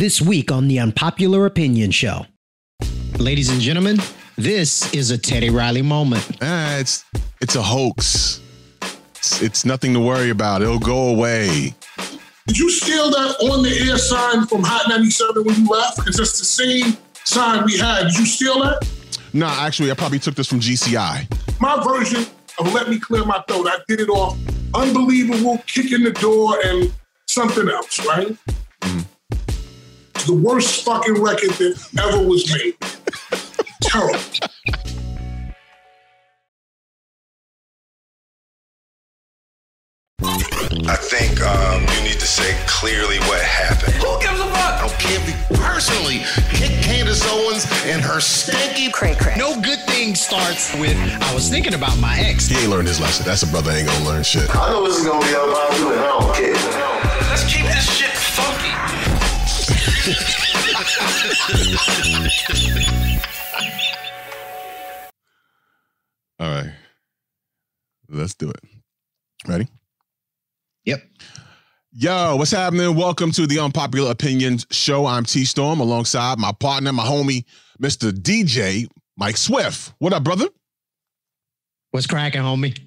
this week on the Unpopular Opinion Show. Ladies and gentlemen, this is a Teddy Riley moment. It's a hoax. It's nothing to worry about. It'll go away. Did you steal that on the air sign from Hot 97 when you left? Because it's the same sign we had. Did you steal that? No, actually, I probably took this from GCI. My version of Let Me Clear My Throat, I did it off Unbelievable, Kicking the Door, and something else, right? It's the worst fucking record that ever was made. Terrible. I think you need to say clearly what happened. Who gives a fuck? I don't care if you personally kick Candace Owens and her stinky cray-cray. No good thing starts with, I was thinking about my ex. He ain't learned his lesson. That's a brother ain't gonna learn shit. I know this is gonna be about you and I don't care. Let's keep this shit funky. All right. Let's do it. Ready? Yep. Yo, what's happening? Welcome to the Unpopular Opinions Show. I'm T Storm alongside my partner, my homie, Mr. DJ Mike Swift. What up, brother? What's cracking, homie?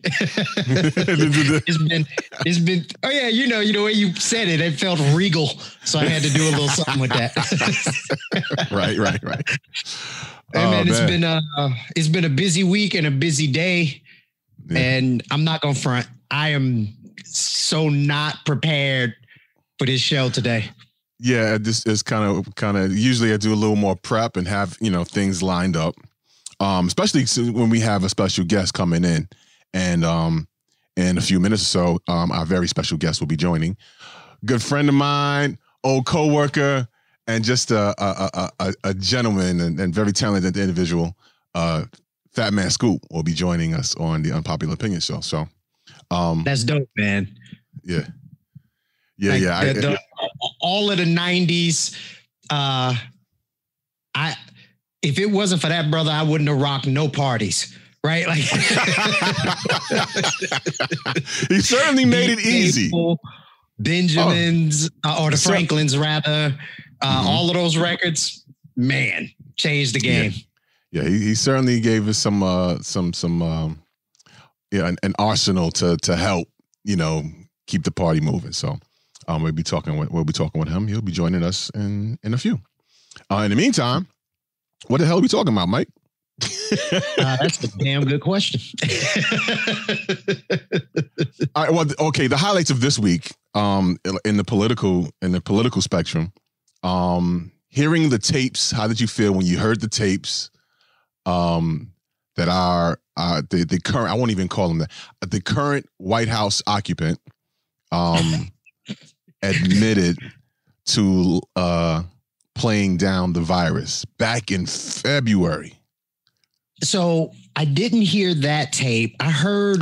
It's been. Oh yeah, you know, the way you said it, it felt regal, so I had to do a little something with that. Right. Hey, man, it's been a busy week and a busy day, yeah. And I'm not gonna front. I am so not prepared for this show today. Yeah, this is kind of. Usually, I do a little more prep and have things lined up. Especially when we have a special guest coming in, and in a few minutes or so, our very special guest will be joining. Good friend of mine, old coworker, and just a gentleman and very talented individual. Fat Man Scoop will be joining us on the Unpopular Opinion Show. So that's dope, man. Yeah, like yeah. All of the '90s. If it wasn't for that brother, I wouldn't have rocked no parties, right? Like, he certainly made it easy. Benjamins or the Franklins, rather, all of those records, man, changed the game. Yeah, he certainly gave us an arsenal to help keep the party moving. So, we'll be talking with him. He'll be joining us in a few. In the meantime. What the hell are we talking about, Mike? That's a damn good question. All right, well, okay. The highlights of this week, in the political spectrum, hearing the tapes. How did you feel when you heard the tapes? That are the current. I won't even call them that. The current White House occupant admitted to playing down the virus back in February. So I didn't hear that tape. I heard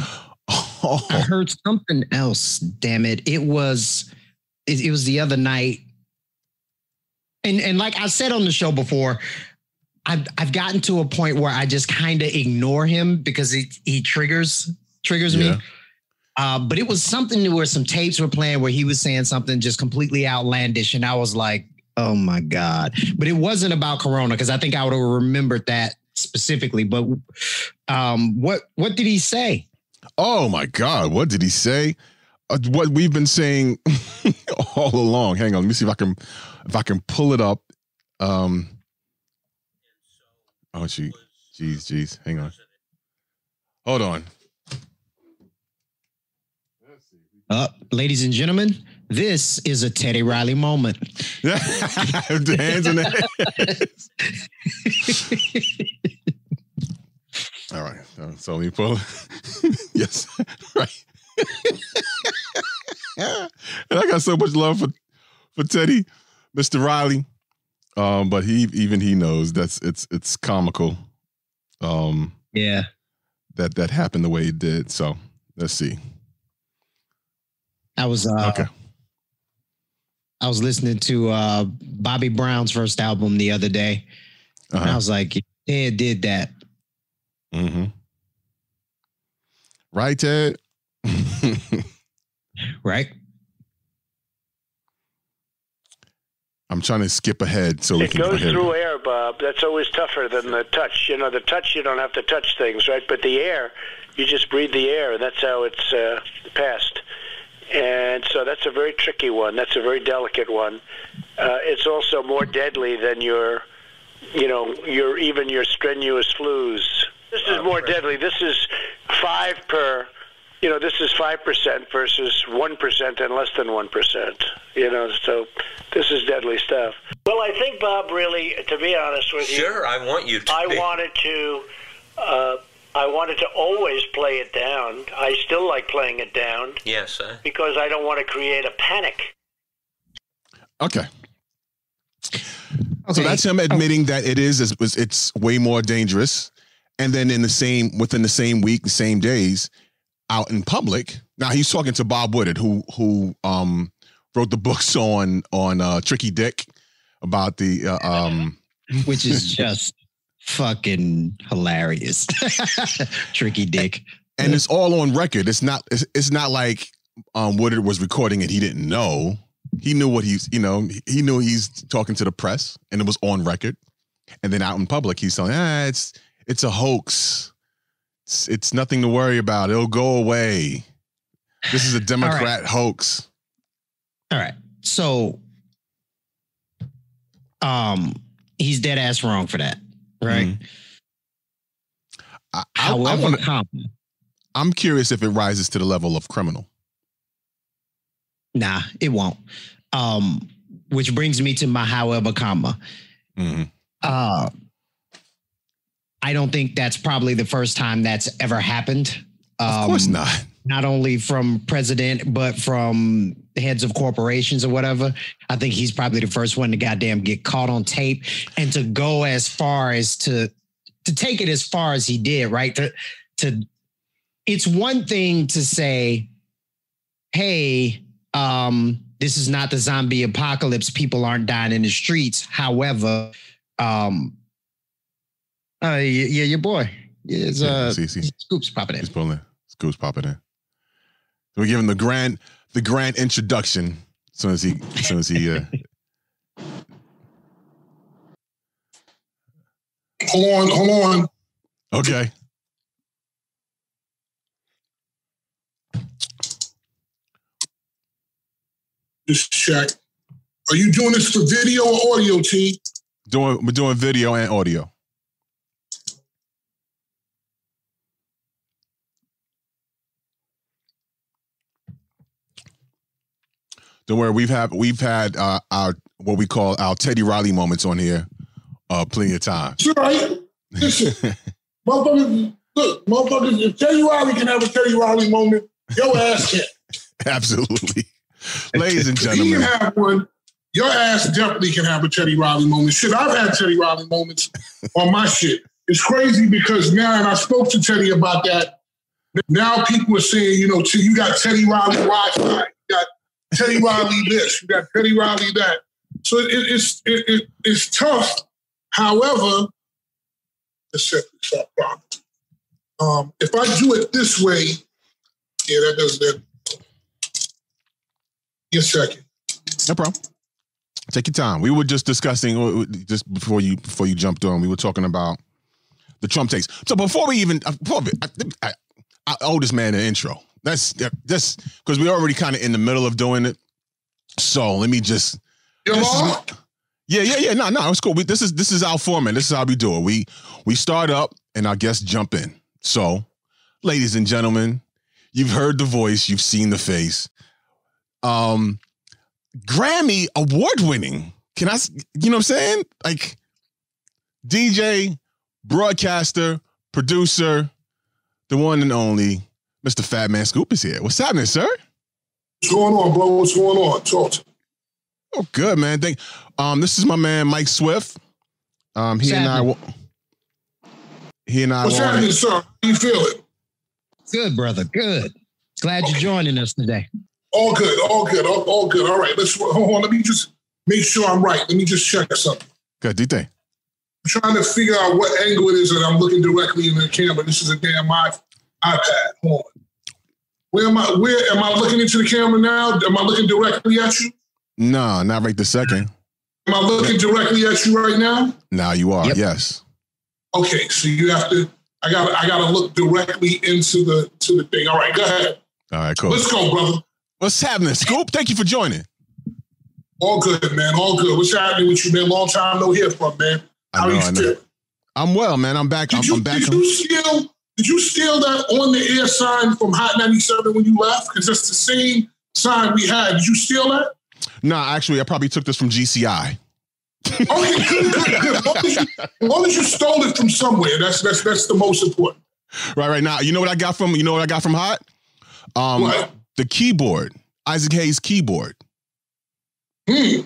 something else. Damn it! It was the other night. And like I said on the show before, I've gotten to a point where I just kind of ignore him because he triggers me. But it was something where some tapes were playing where he was saying something just completely outlandish, and I was like, oh my God. But it wasn't about Corona, because I think I would have remembered that specifically. But what did he say? Oh my God. What did he say? What we've been saying all along. Hang on. Let me see if I can pull it up. Oh, geez. Hang on. Hold on. Ladies and gentlemen, this is a Teddy Riley moment. The hands in the hands. All right. So let me pull. Yes. Right. And I got so much love for Teddy, Mr. Riley. But he knows it's comical. Yeah. That happened the way it did. So let's see. I was okay. I was listening to Bobby Brown's first album the other day, and I was like, "Ted did that." Mm-hmm. Right, Ted. Right. I'm trying to skip ahead so we can go ahead. It goes through air, Bob. That's always tougher than the touch. You know, the touch, you don't have to touch things, right? But the air, you just breathe the air, and that's how it's passed. And so that's a very tricky one. That's a very delicate one. It's also more deadly than your, you know, your even your strenuous flus. This is more deadly. This is 5 per. You know, this is 5% versus 1% and less than 1%. You know, so this is deadly stuff. Well, I think, Bob, really, to be honest with you, sure, I want you to. I wanted to always play it down. I still like playing it down. Yes, sir. Because I don't want to create a panic. Okay. So that's him admitting that it is. It's way more dangerous. And then in the same within the same week, the same days. Out in public. Now he's talking to Bob Woodward, who wrote the books on Tricky Dick about the which is just fucking hilarious. Tricky Dick, and it's all on record. It's not like Woodward was recording it. He didn't know. He knew what he's he knew he's talking to the press, and it was on record. And then out in public, he's saying, it's a hoax. It's nothing to worry about. It'll go away. This is a Democrat hoax. All right. So he's dead ass wrong for that, right? Mm-hmm. I'm curious if it rises to the level of criminal. Nah, it won't. Which brings me to my however comma. Mm-hmm. I don't think that's probably the first time that's ever happened. Of course not. Not only from president, but from heads of corporations or whatever. I think he's probably the first one to goddamn get caught on tape and to go as far as to take it as far as he did, right? It's one thing to say, hey, this is not the zombie apocalypse. People aren't dying in the streets. However, yeah, your boy. It's, Scoop's popping in. He's pulling in. Scoop's popping in. So we give him the grand introduction as soon as he Hold on. Okay. Just check. Are you doing this for video or audio, T? We're doing video and audio. Don't worry, we've had our what we call our Teddy Riley moments on here plenty of times. That's right. Listen, motherfuckers, if Teddy Riley can have a Teddy Riley moment, your ass can. Absolutely. Ladies and gentlemen. If you can have one, your ass definitely can have a Teddy Riley moment. Shit, I've had Teddy Riley moments on my shit. It's crazy because now, and I spoke to Teddy about that, now people are saying, you got Teddy Riley watch, Teddy Riley this, you got Teddy Riley that. So it's tough. However, if I do it this way, yeah, that does that. Your second. No problem. Take your time. We were just discussing just before you jumped on. We were talking about the Trump takes. So before we even, I owe this man an intro. That's because we're already kind of in the middle of doing it. So let me just. Yeah. No, it's cool. This is our format. This is how we do it. We start up and our guests jump in. So, ladies and gentlemen, you've heard the voice, you've seen the face. Grammy award-winning. Can I? You know what I'm saying? Like DJ, broadcaster, producer, the one and only. Mr. Fat Man Scoop is here. What's happening, sir? What's going on, bro? What's going on? Talk to me. Oh, good, man. This is my man, Mike Swift. He and I. What's happening, sir? How you feeling? Good, brother. Good. Glad you're joining us today. All good. All right. Let's hold on. Let me just make sure I'm right. Let me just check something. Good, do you think? I'm trying to figure out what angle it is that I'm looking directly in the camera. This is a damn iPad. Hold on. Where am I looking into the camera now? Am I looking directly at you? No, not right this second. Am I looking directly at you right now? Now you are, yep. Yes. Okay, so you have to. I gotta look directly into the thing. All right, go ahead. All right, cool. Let's go, brother. What's happening, Scoop? Thank you for joining. All good, man. All good. What's happening with you, man? Long time no hear from, man. How are you still? I'm well, man. I'm back. Did you steal that on the air sign from Hot 97 when you left? Because that's the same sign we had. Did you steal that? No, actually, I probably took this from GCI. Okay, good. As long as you stole it from somewhere, that's the most important. Right now. You know what I got from Hot? The keyboard, Isaac Hayes keyboard. Hmm.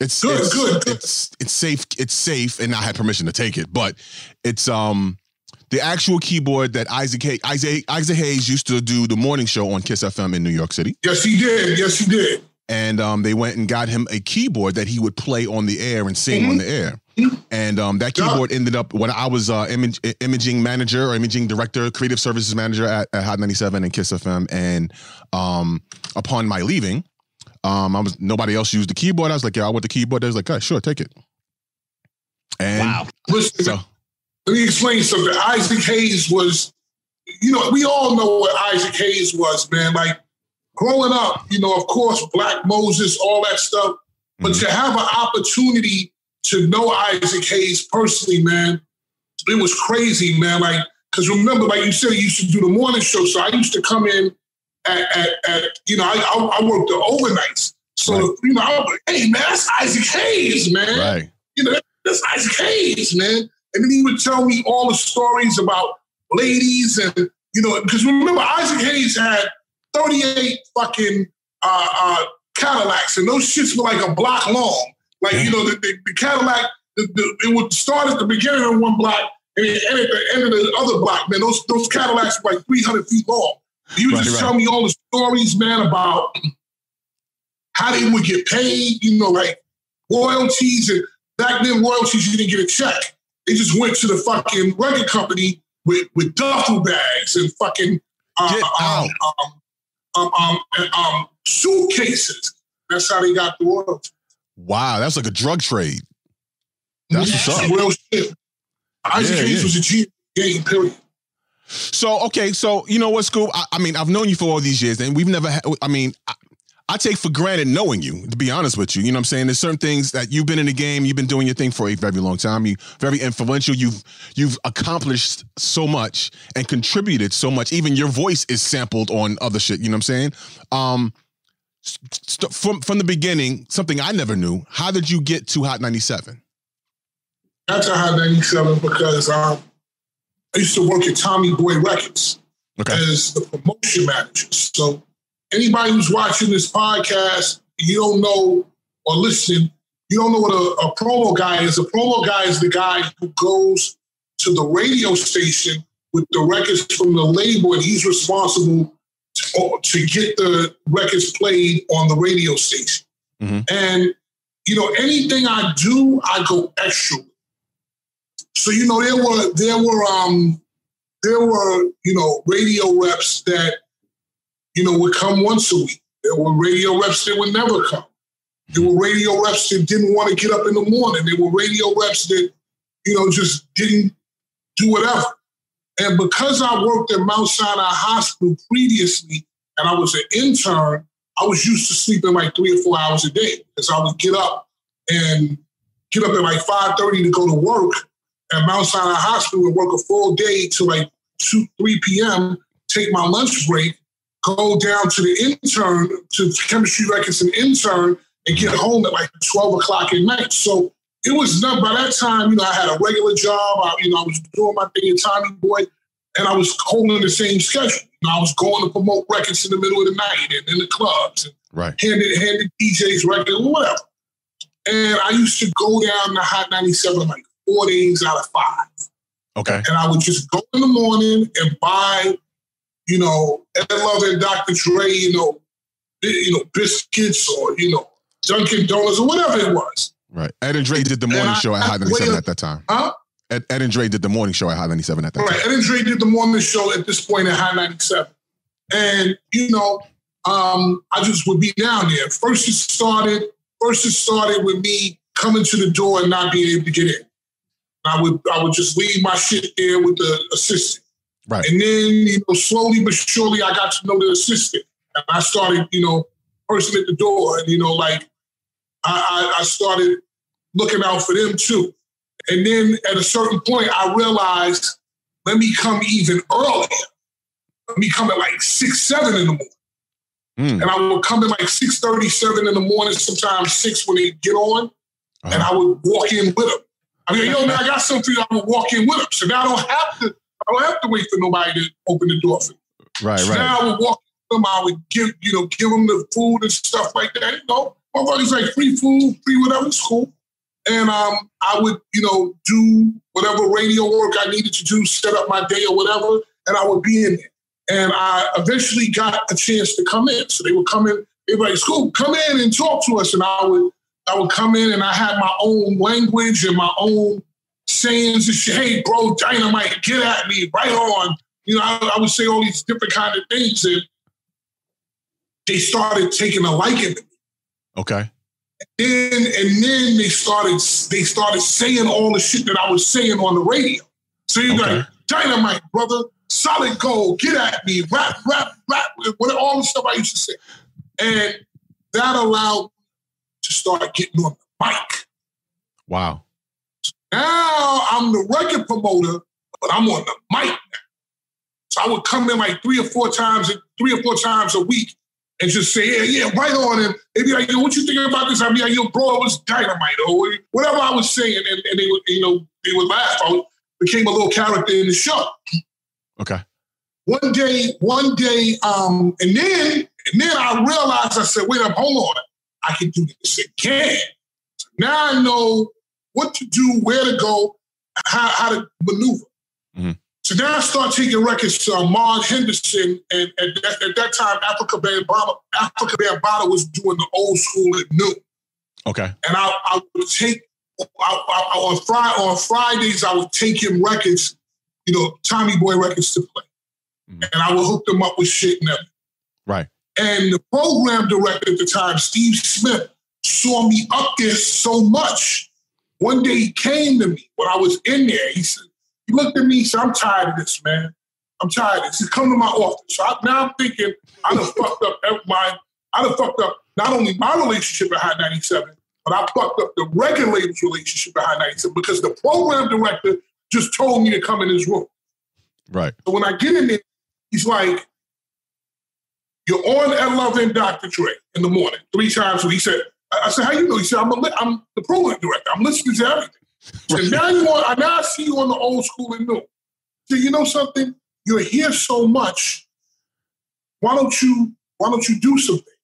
It's good. It's safe, and I had permission to take it, but it's the actual keyboard that Isaac Hayes used to do the morning show on KISS FM in New York City. Yes, he did. And they went and got him a keyboard that he would play on the air and sing on the air. Mm-hmm. And that keyboard ended up when I was imaging director, creative services manager at Hot 97 and KISS FM. And upon my leaving, nobody else used the keyboard. I was like, yeah, I want the keyboard. They was like, oh, sure, take it. And wow. Listen, let me explain something. Isaac Hayes was, we all know what Isaac Hayes was, man. Like, growing up, of course, Black Moses, all that stuff. But to have an opportunity to know Isaac Hayes personally, man, it was crazy, man. Like, because remember, like you said, you used to do the morning show. So I used to come in I worked the overnights. So, right. I was like, hey, man, that's Isaac Hayes, man. Right. That's Isaac Hayes, man. And then he would tell me all the stories about ladies and, because remember, Isaac Hayes had 38 fucking Cadillacs, and those shits were like a block long. Like, the Cadillac, it would start at the beginning of one block and it ended at the end of the other block. Man, those Cadillacs were like 300 feet long. You would tell me all the stories, man, about how they would get paid, like royalties. And back then, royalties, you didn't get a check. They just went to the fucking record company with duffel bags and fucking suitcases. That's how they got the royalties. Wow, that's like a drug trade. That's what's up. Real shit. Isaac Hayes was a genius game, period. So, you know what, Scoop? I mean, I've known you for all these years, and we've never had, I take for granted knowing you, to be honest with you. You know what I'm saying? There's certain things that you've been in the game, you've been doing your thing for a very long time. You're very influential. You've accomplished so much and contributed so much. Even your voice is sampled on other shit. You know what I'm saying? From the beginning, something I never knew, how did you get to Hot 97? Got to Hot 97 because I used to work at Tommy Boy Records as the promotion manager. So anybody who's watching this podcast, you don't know or listen, you don't know what a promo guy is. A promo guy is the guy who goes to the radio station with the records from the label, and he's responsible to get the records played on the radio station. Mm-hmm. And, anything I do, I go extra. So, there were radio reps that, would come once a week. There were radio reps that would never come. There were radio reps that didn't want to get up in the morning. There were radio reps that, just didn't do whatever. And because I worked at Mount Sinai Hospital previously, and I was an intern, I was used to sleeping like 3 or 4 hours a day, because I would get up at like 5:30 to go to work at Mount Sinai Hospital and work a full day to like 2, 3 p.m., take my lunch break, go down to the intern, to chemistry records and intern, and get home at like 12 o'clock at night. So it was not, by that time, I had a regular job. I was doing my thing at Tommy Boy, and I was holding the same schedule. I was going to promote records in the middle of the night and in the clubs and handed DJs records or whatever. And I used to go down to Hot 97 like 4 days out of 5. Okay. And I would just go in the morning and buy, Ed Love and Dr. Dre, biscuits or, Dunkin' Donuts or whatever it was. Right. Ed and Dre did the morning show at Hot 97 at that time. Huh? Ed and Dre did the morning show at Hot 97 at that time. Right. Ed and Dre did the morning show at this point at Hot 97. And, I just would be down there. First it started with me coming to the door and not being able to get in. I would just leave my shit there with the assistant. Right. And then, slowly but surely, I got to know the assistant. And I started, person at the door. And, I started looking out for them, too. And then at a certain point, I realized, let me come even earlier. Let me come at like 6, 7 in the morning. Mm. And I would come at like 6:30, 7 in the morning, sometimes 6 when they get on. Uh-huh. And I would walk in with them. I mean, man, I got something. I would walk in with them. So now I don't have to wait for nobody to open the door for me. Right, so right. Now I would walk in with them. I would give them the food and stuff like that. My buddy's like free food, free whatever, it's cool. And I would, do whatever radio work I needed to do, set up my day or whatever, and I would be in there. And I eventually got a chance to come in. So they would come in, everybody's cool, come in and talk to us. And I would come in and I had my own language and my own sayings and shit. Hey, bro, dynamite, get at me, right on. I would say all these different kind of things. And they started taking a liking to me. Okay. And then they started saying all the shit that I was saying on the radio. So you're like, dynamite, brother, solid gold, get at me, rap, all the stuff I used to say. And that allowed me to start getting on the mic. Wow. So now I'm the record promoter, but I'm on the mic now. So I would come in like three or four times a week and just say, yeah, right on. And they'd be like, what you think about this? I'd be like, bro, it was dynamite. Or whatever I was saying. And they would, they would laugh. I became a little character in the show. Okay. One day, and then I realized, I said, wait up, hold on. I can do this again. So now I know what to do, where to go, how to maneuver. Mm-hmm. So then I started taking records to Mark Henderson, and at that time, Africa Bambaataa was doing the old school at noon. Okay. And I would take, on Fridays, I would take him records, Tommy Boy Records to play. Mm-hmm. And I would hook them up with shit and everything. Right. And the program director at the time, Steve Smith, saw me up there so much. One day he came to me when I was in there. He said, he looked at me and said, I'm tired of this, man. I'm tired of this. He said, come to my office. So now I'm thinking, I done fucked up not only my relationship at Hot 97, but I fucked up the regulator's relationship at Hot 97 because the program director just told me to come in his room. Right. So when I get in there, he's like, you're on Ed Love and Dr. Dre in the morning, 3 times a week. He said, I said, how you know? He said, I'm the program director. I'm listening to everything. And now I see you on the old school and new. So you know something? You're here so much. Why don't you do something?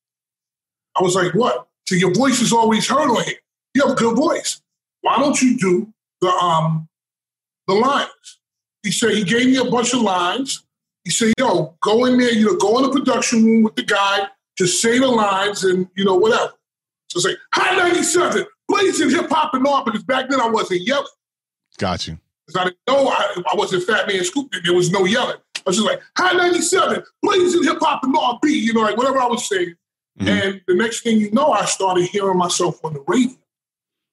I was like, what? So your voice is always heard on here. You have a good voice. Why don't you do the lines? He said he gave me a bunch of lines. He said, yo, go in there, go in the production room with the guy, just say the lines and whatever. So it's like, Hot 97. Blazing hip hop and all, because back then I wasn't yelling. Got you. Because I didn't know I wasn't Fat Man Scoop. There was no yelling. I was just like, Hot 97, blazing hip hop and R&B, like whatever I was saying. Mm-hmm. And the next thing I started hearing myself on the radio.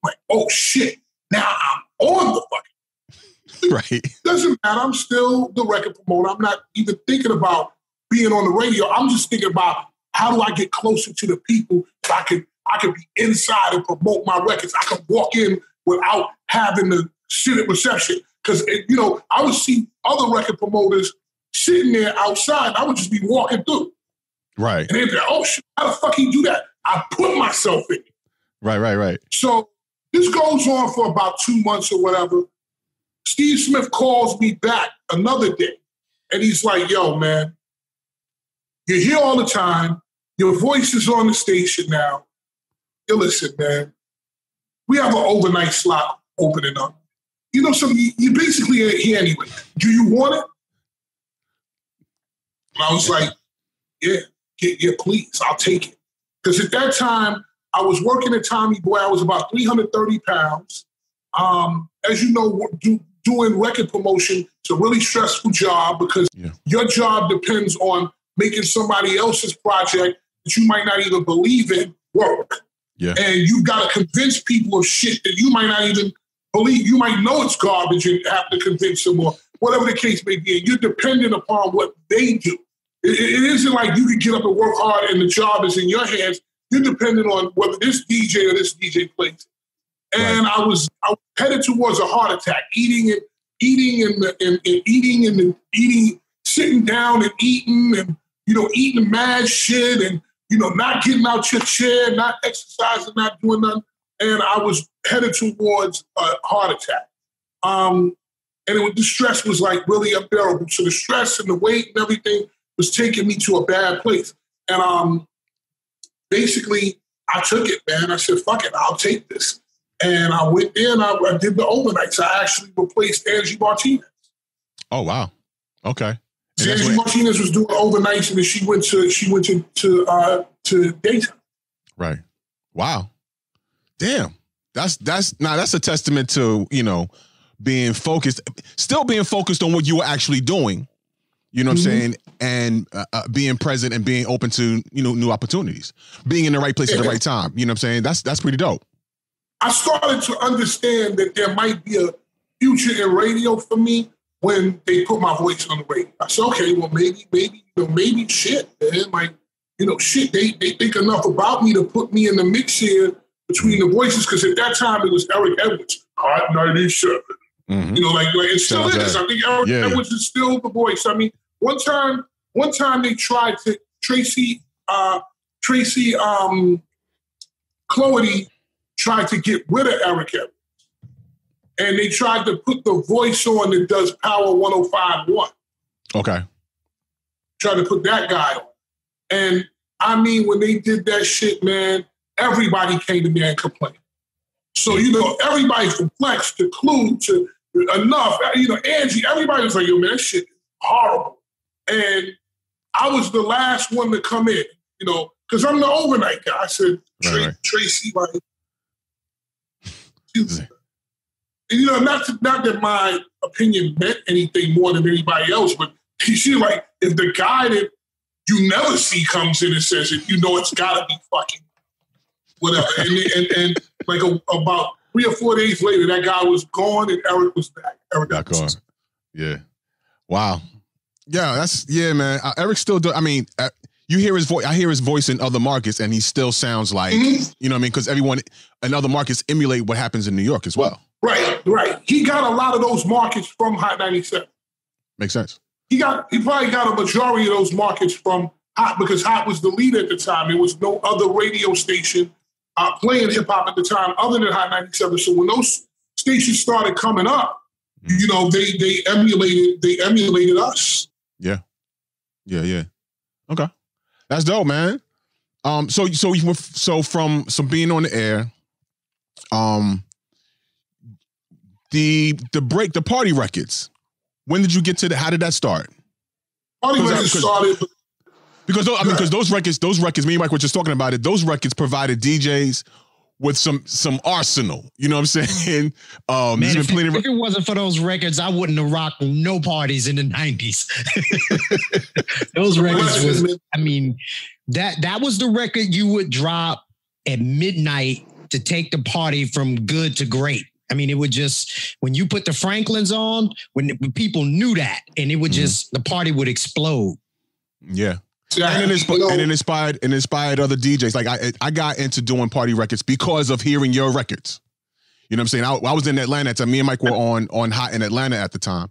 Like, oh shit, now I'm on the fucking. Right. It doesn't matter. I'm still the record promoter. I'm not even thinking about being on the radio. I'm just thinking about how do I get closer to the people that I could be inside and promote my records. I could walk in without having to sit at reception. Because, I would see other record promoters sitting there outside. I would just be walking through. Right. And they'd be like, oh, shit, how the fuck he do that? I put myself in. Right. So this goes on for about 2 months or whatever. Steve Smith calls me back another day. And he's like, yo, man, you're here all the time. Your voice is on the station now. Yo, listen, man, we have an overnight slot opening up. Something, you're basically here anyway. Do you want it? And I was like, yeah, please, I'll take it. Because at that time, I was working at Tommy Boy. I was about 330 pounds. As you know, doing record promotion is a really stressful job because your job depends on making somebody else's project that you might not even believe in work. Yeah. And you've got to convince people of shit that you might not even believe. You might know it's garbage and have to convince them, or whatever the case may be. And you're dependent upon what they do. It isn't like you can get up and work hard and the job is in your hands. You're dependent on whether this DJ or this DJ plays. And right. I was headed towards a heart attack, sitting down and eating and, eating mad shit and, not getting out your chair, not exercising, not doing nothing. And I was headed towards a heart attack. The stress was like really unbearable. So the stress and the weight and everything was taking me to a bad place. And basically I took it, man. I said, fuck it, I'll take this. And I went there and I did the overnights. I actually replaced Angie Martinez. Oh, wow. Okay. Angie Martinez was doing overnights, and then she went to daytime. Right. Wow. Damn. That's a testament to, being focused, still being focused on what you were actually doing. You know what mm-hmm. I'm saying? And being present and being open to, new opportunities, being in the right place at the right time. You know what I'm saying? That's pretty dope. I started to understand that there might be a future in radio for me when they put my voice on the radio. I said, okay, well, maybe shit, man. Like, shit, they think enough about me to put me in the mix here between the voices, because at that time it was Eric Edwards, Hot 97. Mm-hmm. It still is. I think Eric Edwards is still the voice. I mean, one time they tried to, Tracy Clody tried to get rid of Eric Evans. And they tried to put the voice on that does Power 105.1. Okay. Tried to put that guy on. And I mean, when they did that shit, man, everybody came to me and complained. So, everybody from Flex to Clue to Enough, Angie, everybody was like, yo, man, that shit is horrible. And I was the last one to come in, because I'm the overnight guy. I said, Tracy, like, not that my opinion meant anything more than anybody else, but she's like, if the guy that you never see comes in and says it, it's gotta be fucking whatever. And like about 3 or 4 days later, that guy was gone and Eric was back. Eric got gone. Yeah. Wow. Yeah, man. Eric still does. I mean, you hear his voice. I hear his voice in other markets, and he still sounds like mm-hmm. Because everyone in other markets emulate what happens in New York as well. Right. He got a lot of those markets from Hot 97. Makes sense. He probably got a majority of those markets from Hot, because Hot was the leader at the time. There was no other radio station playing hip hop at the time other than Hot 97. So when those stations started coming up, mm-hmm. they emulated us. Yeah. Okay. That's dope, man. So from some being on the air, the Party Records. When did you get to how did that start? Party Records started because those records, me and Mike were just talking about it. Those records provided DJs with some arsenal. You know what I'm saying? Man, if it wasn't for those records, I wouldn't have rocked no parties in the 90s. Those records was, that was the record you would drop at midnight to take the party from good to great. I mean, it would just, when you put the Franklins on, when people knew that, and it would just, the party would explode. Yeah. And it inspired other DJs. Like I got into doing party records because of hearing your records. You know what I'm saying? I was in Atlanta at the time. Me and Mike were on Hot in Atlanta at the time.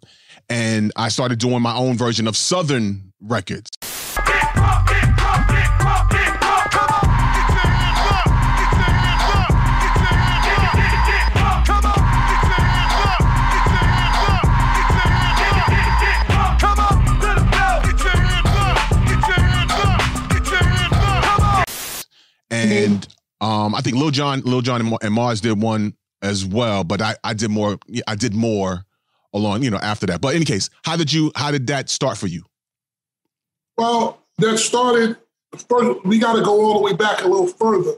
And I started doing my own version of Southern records. And I think Lil Jon and Mars did one as well, but I did more along, after that. But in any case, how did that start for you? Well, that started first. We got to go all the way back a little further.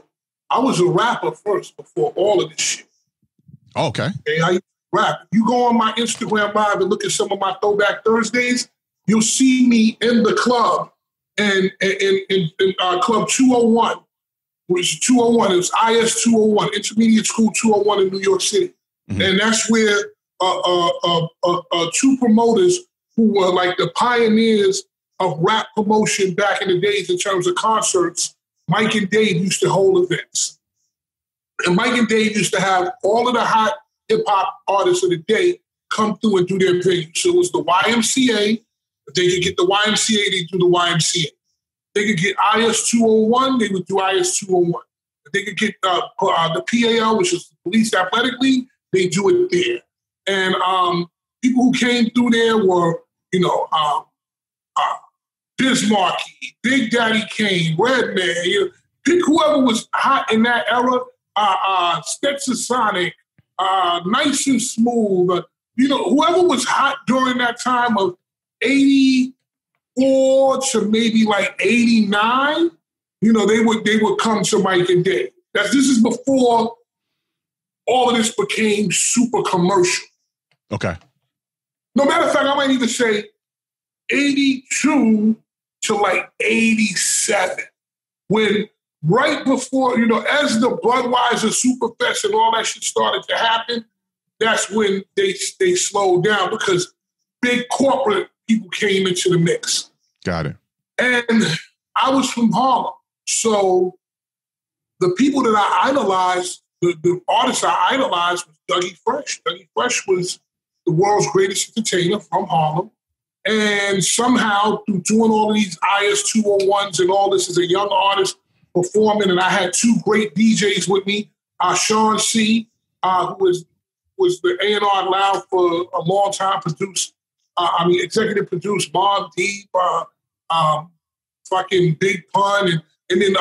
I was a rapper first before all of this shit. Okay. And I rap. You go on my Instagram Live and look at some of my Throwback Thursdays. You'll see me in the club and in Club 201. was 201. It was IS 201, Intermediate School 201 in New York City. Mm-hmm. And that's where two promoters who were like the pioneers of rap promotion back in the days in terms of concerts, Mike and Dave used to hold events. And Mike and Dave used to have all of the hot hip-hop artists of the day come through and do their thing. So it was the YMCA. If they could get the YMCA, they do the YMCA. They could get IS 201, they would do IS 201. If they could get the PAL, which is the Police Athletic League, they do it there. And people who came through there were, you know, Bismarcky, Big Daddy Kane, Redman, you know, pick whoever was hot in that era, Stetsasonic, Nice and Smooth, you know, whoever was hot during that time of 84 to maybe like 89, you know, they would come to Mike and Dave. This is before all of this became super commercial. Okay. No, matter of fact, I might even say 82 to like 87, when right before, you know, as the Budweiser Superfest and all that shit started to happen, that's when they slowed down because big corporate people came into the mix. Got it. And I was from Harlem. So the people that I idolized, the artists I idolized was Doug E. Fresh. Doug E. Fresh was the world's greatest entertainer from Harlem. And somehow, through doing all of these IS 201s and all this as a young artist performing, and I had two great DJs with me, Sean C., who was the A&R Loud for a long time, executive produced Bob Deep, fucking Big Pun, and then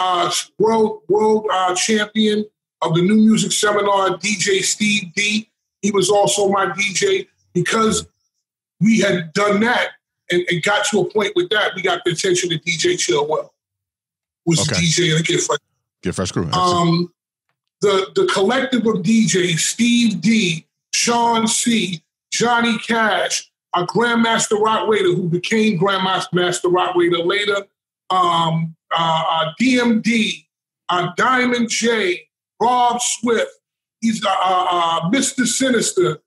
world champion of the New Music Seminar, DJ Steve D. He was also my DJ. Because we had done that and got to a point with that, we got the attention of DJ Chilwell, who's okay. The DJ in the Get Fresh Crew. The collective of DJs, Steve D, Sean C, Johnny Cash, our Grandmaster Rock Raider, who became Grandmaster Rock Raider later, DMD, Diamond J, Rob Swift, he's Mr. Sinister.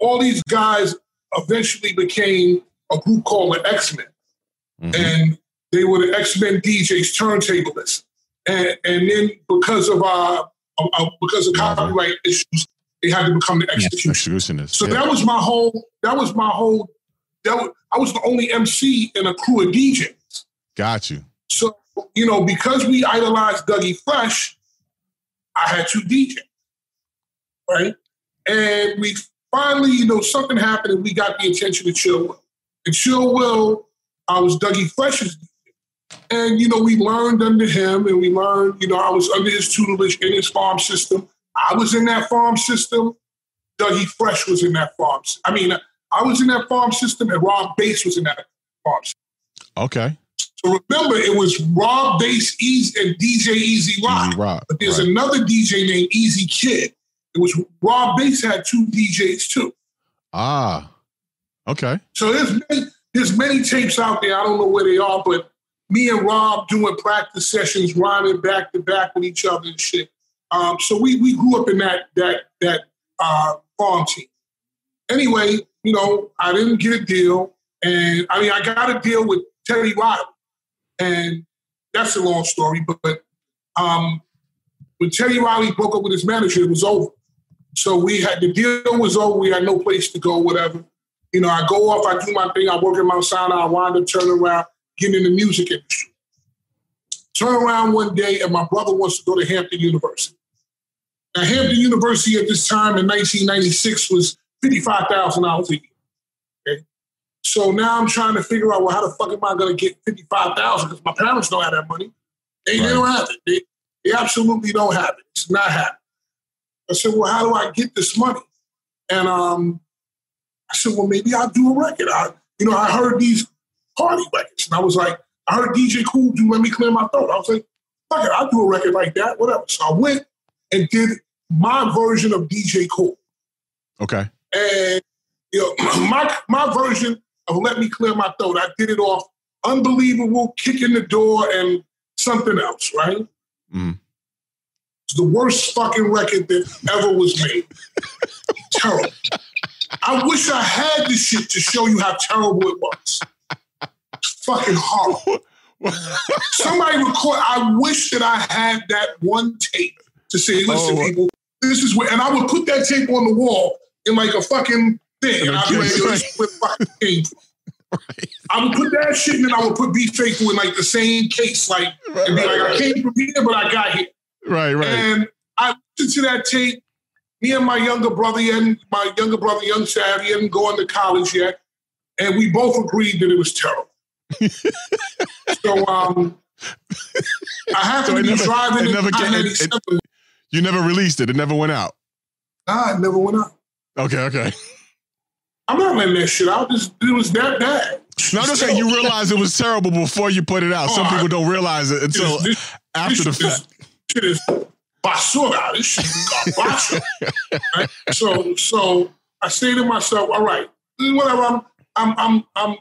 All these guys eventually became a group called the X-Men. Mm-hmm. And they were the X-Men DJs, turntablists. And then because of copyright issues, they had to become the executionists. So yeah. I was the only MC in a crew of DJs. Got you. So, you know, because we idolized Dougie Fresh, I had two DJs, right? And we finally, you know, something happened and we got the attention of Chilwell. And Chilwell, I was Dougie Fresh's DJ. And, you know, we learned under him and we learned, you know, I was under his tutelage in his farm system. I was in that farm system. Doug E. Fresh was in that farm. I mean, I was in that farm system and Rob Bass was in that farm system. Okay. So remember, it was Rob Bass and DJ Easy Rock. But there's another DJ named Easy Kid. It was Rob Bass had two DJs too. Ah, okay. So there's many tapes out there. I don't know where they are, but me and Rob doing practice sessions, rhyming back to back with each other and shit. So we grew up in that farm team. Anyway, you know, I didn't get a deal. And I mean, I got a deal with Teddy Riley. And that's a long story. But when Teddy Riley broke up with his manager, it was over. So the deal was over. We had no place to go, whatever. You know, I go off, I do my thing. I work in Mount Sinai. I wind up turning around, getting in the music industry. Turn around one day and my brother wants to go to Hampton University. Now, Hampton University at this time in 1996 was $55,000 a year. Okay? So now I'm trying to figure out, well, how the fuck am I going to get $55,000? Because my parents don't have that money. They don't have it. They absolutely don't have it. It's not happening. I said, well, how do I get this money? And I said, well, maybe I'll do a record. I heard these party records. And I was like, I heard DJ Cool do Let Me Clear My Throat. I was like, fuck it, I'll do a record like that, whatever. So I went and did my version of DJ Cool. Okay. And you know, my version of Let Me Clear My Throat, I did it off Unbelievable, Kick in the Door, and something else, right? Mm. It's the worst fucking record that ever was made. Terrible. I wish I had this shit to show you how terrible it was. It's fucking horrible. Somebody record, I wish that I had that one tape to say, listen, people, this is where, and I would put that tape on the wall in like a fucking thing. And I'd be like, this is where fucking came from. Right. I would put that shit in and I would put Be Faithful in like the same case, like, right, and be like, I came from here, but I got here. Right, right. And I listened to that tape. Me and my younger brother, young Chad, he hadn't gone to college yet. And we both agreed that it was terrible. So I happened to be driving in 1997. You never released it. It never went out. Nah, it never went out. Okay, okay. I'm not letting that shit out. It was that bad. No, I'm just saying you realized it was terrible before you put it out. Some people don't realize it until after the fact. Shit is basura. This shit is garbage. Right? So I say to myself, all right, whatever. I'm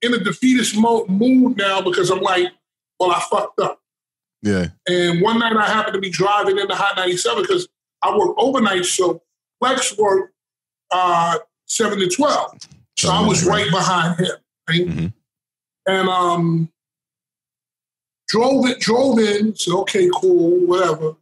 in a defeatist mood now because I'm like, well, I fucked up. Yeah. And one night I happened to be driving in the Hot 97 because I work overnight, so Flex worked 7 to 12. So I was right behind him. Right? Mm-hmm. And drove in, said, okay, cool, whatever.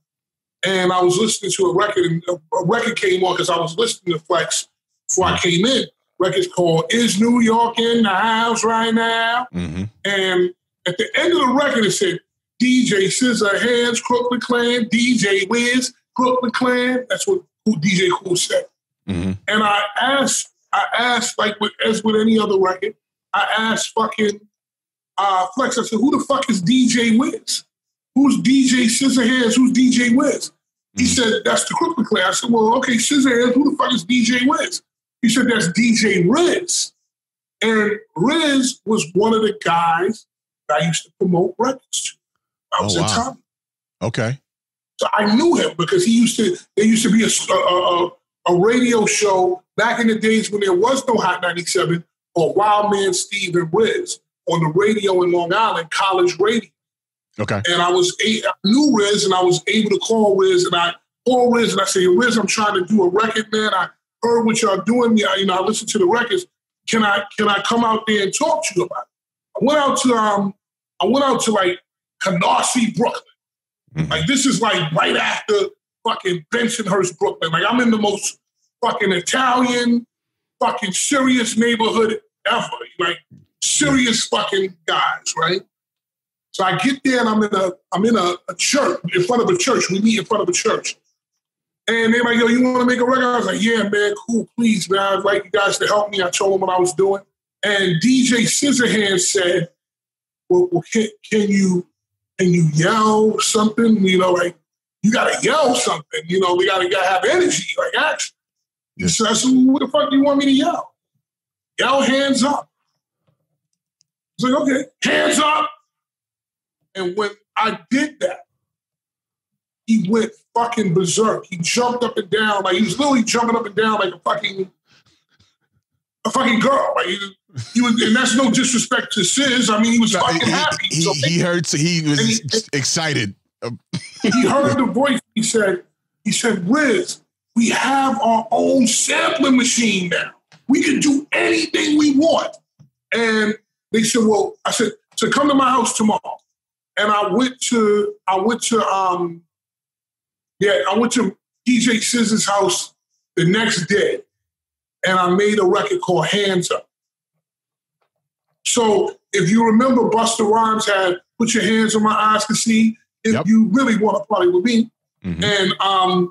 And I was listening to a record, and a record came on because I was listening to Flex before I came in. Record's called Is New York in the House Right Now? Mm-hmm. And at the end of the record, it said, DJ Scissorhands, Crook McClane, DJ Wiz, Crook McClane. That's what DJ Cool said. Mm-hmm. And I asked, like as with any other record, I asked fucking Flex, I said, who the fuck is DJ Wiz? Who's DJ Scissorhands? Who's DJ Wiz? Mm-hmm. He said, that's the Crook McClane. I said, well, okay, Scissorhands, who the fuck is DJ Wiz? He said, that's DJ Riz. And Riz was one of the guys that I used to promote records to. I was at Tommy. Okay. So I knew him because there used to be a radio show back in the days when there was no Hot 97 called Wild Man Steve and Riz on the radio in Long Island, college radio. Okay. And I knew Riz and I was able to call Riz and I called Riz and I said, Riz, I'm trying to do a record, man. I heard what y'all doing. You know, I listened to the records. Can I come out there and talk to you about it? I went out to like Canarsie, Brooklyn. Mm-hmm. Like this is like right after fucking Bensonhurst, Brooklyn. Like I'm in the most fucking Italian, fucking serious neighborhood ever. Like serious fucking guys, right? So I get there and I'm in a church, in front of a church. We meet in front of a church. And they're like, yo, you want to make a record? I was like, yeah, man, cool, please, man. I'd like you guys to help me. I told them what I was doing. And DJ Scissorhands said, well can you yell something? You know, like, you got to yell something. You know, we got to have energy, like action. Yeah. So I said, what the fuck do you want me to yell? Yell hands up. I was like, okay, hands up. And when I did that, he went fucking berserk. He jumped up and down. Like he was literally jumping up and down like a fucking girl. Like he was, and that's no disrespect to Sis. I mean, he was fucking happy. He was excited. He heard the voice. He said, Riz, we have our own sampling machine now. We can do anything we want. And they said, well, I said, so come to my house tomorrow. And I went to DJ Scissor's house the next day, and I made a record called Hands Up. So if you remember, Busta Rhymes had Put Your Hands on My Eyes to See, if you really want to party with me. Mm-hmm. And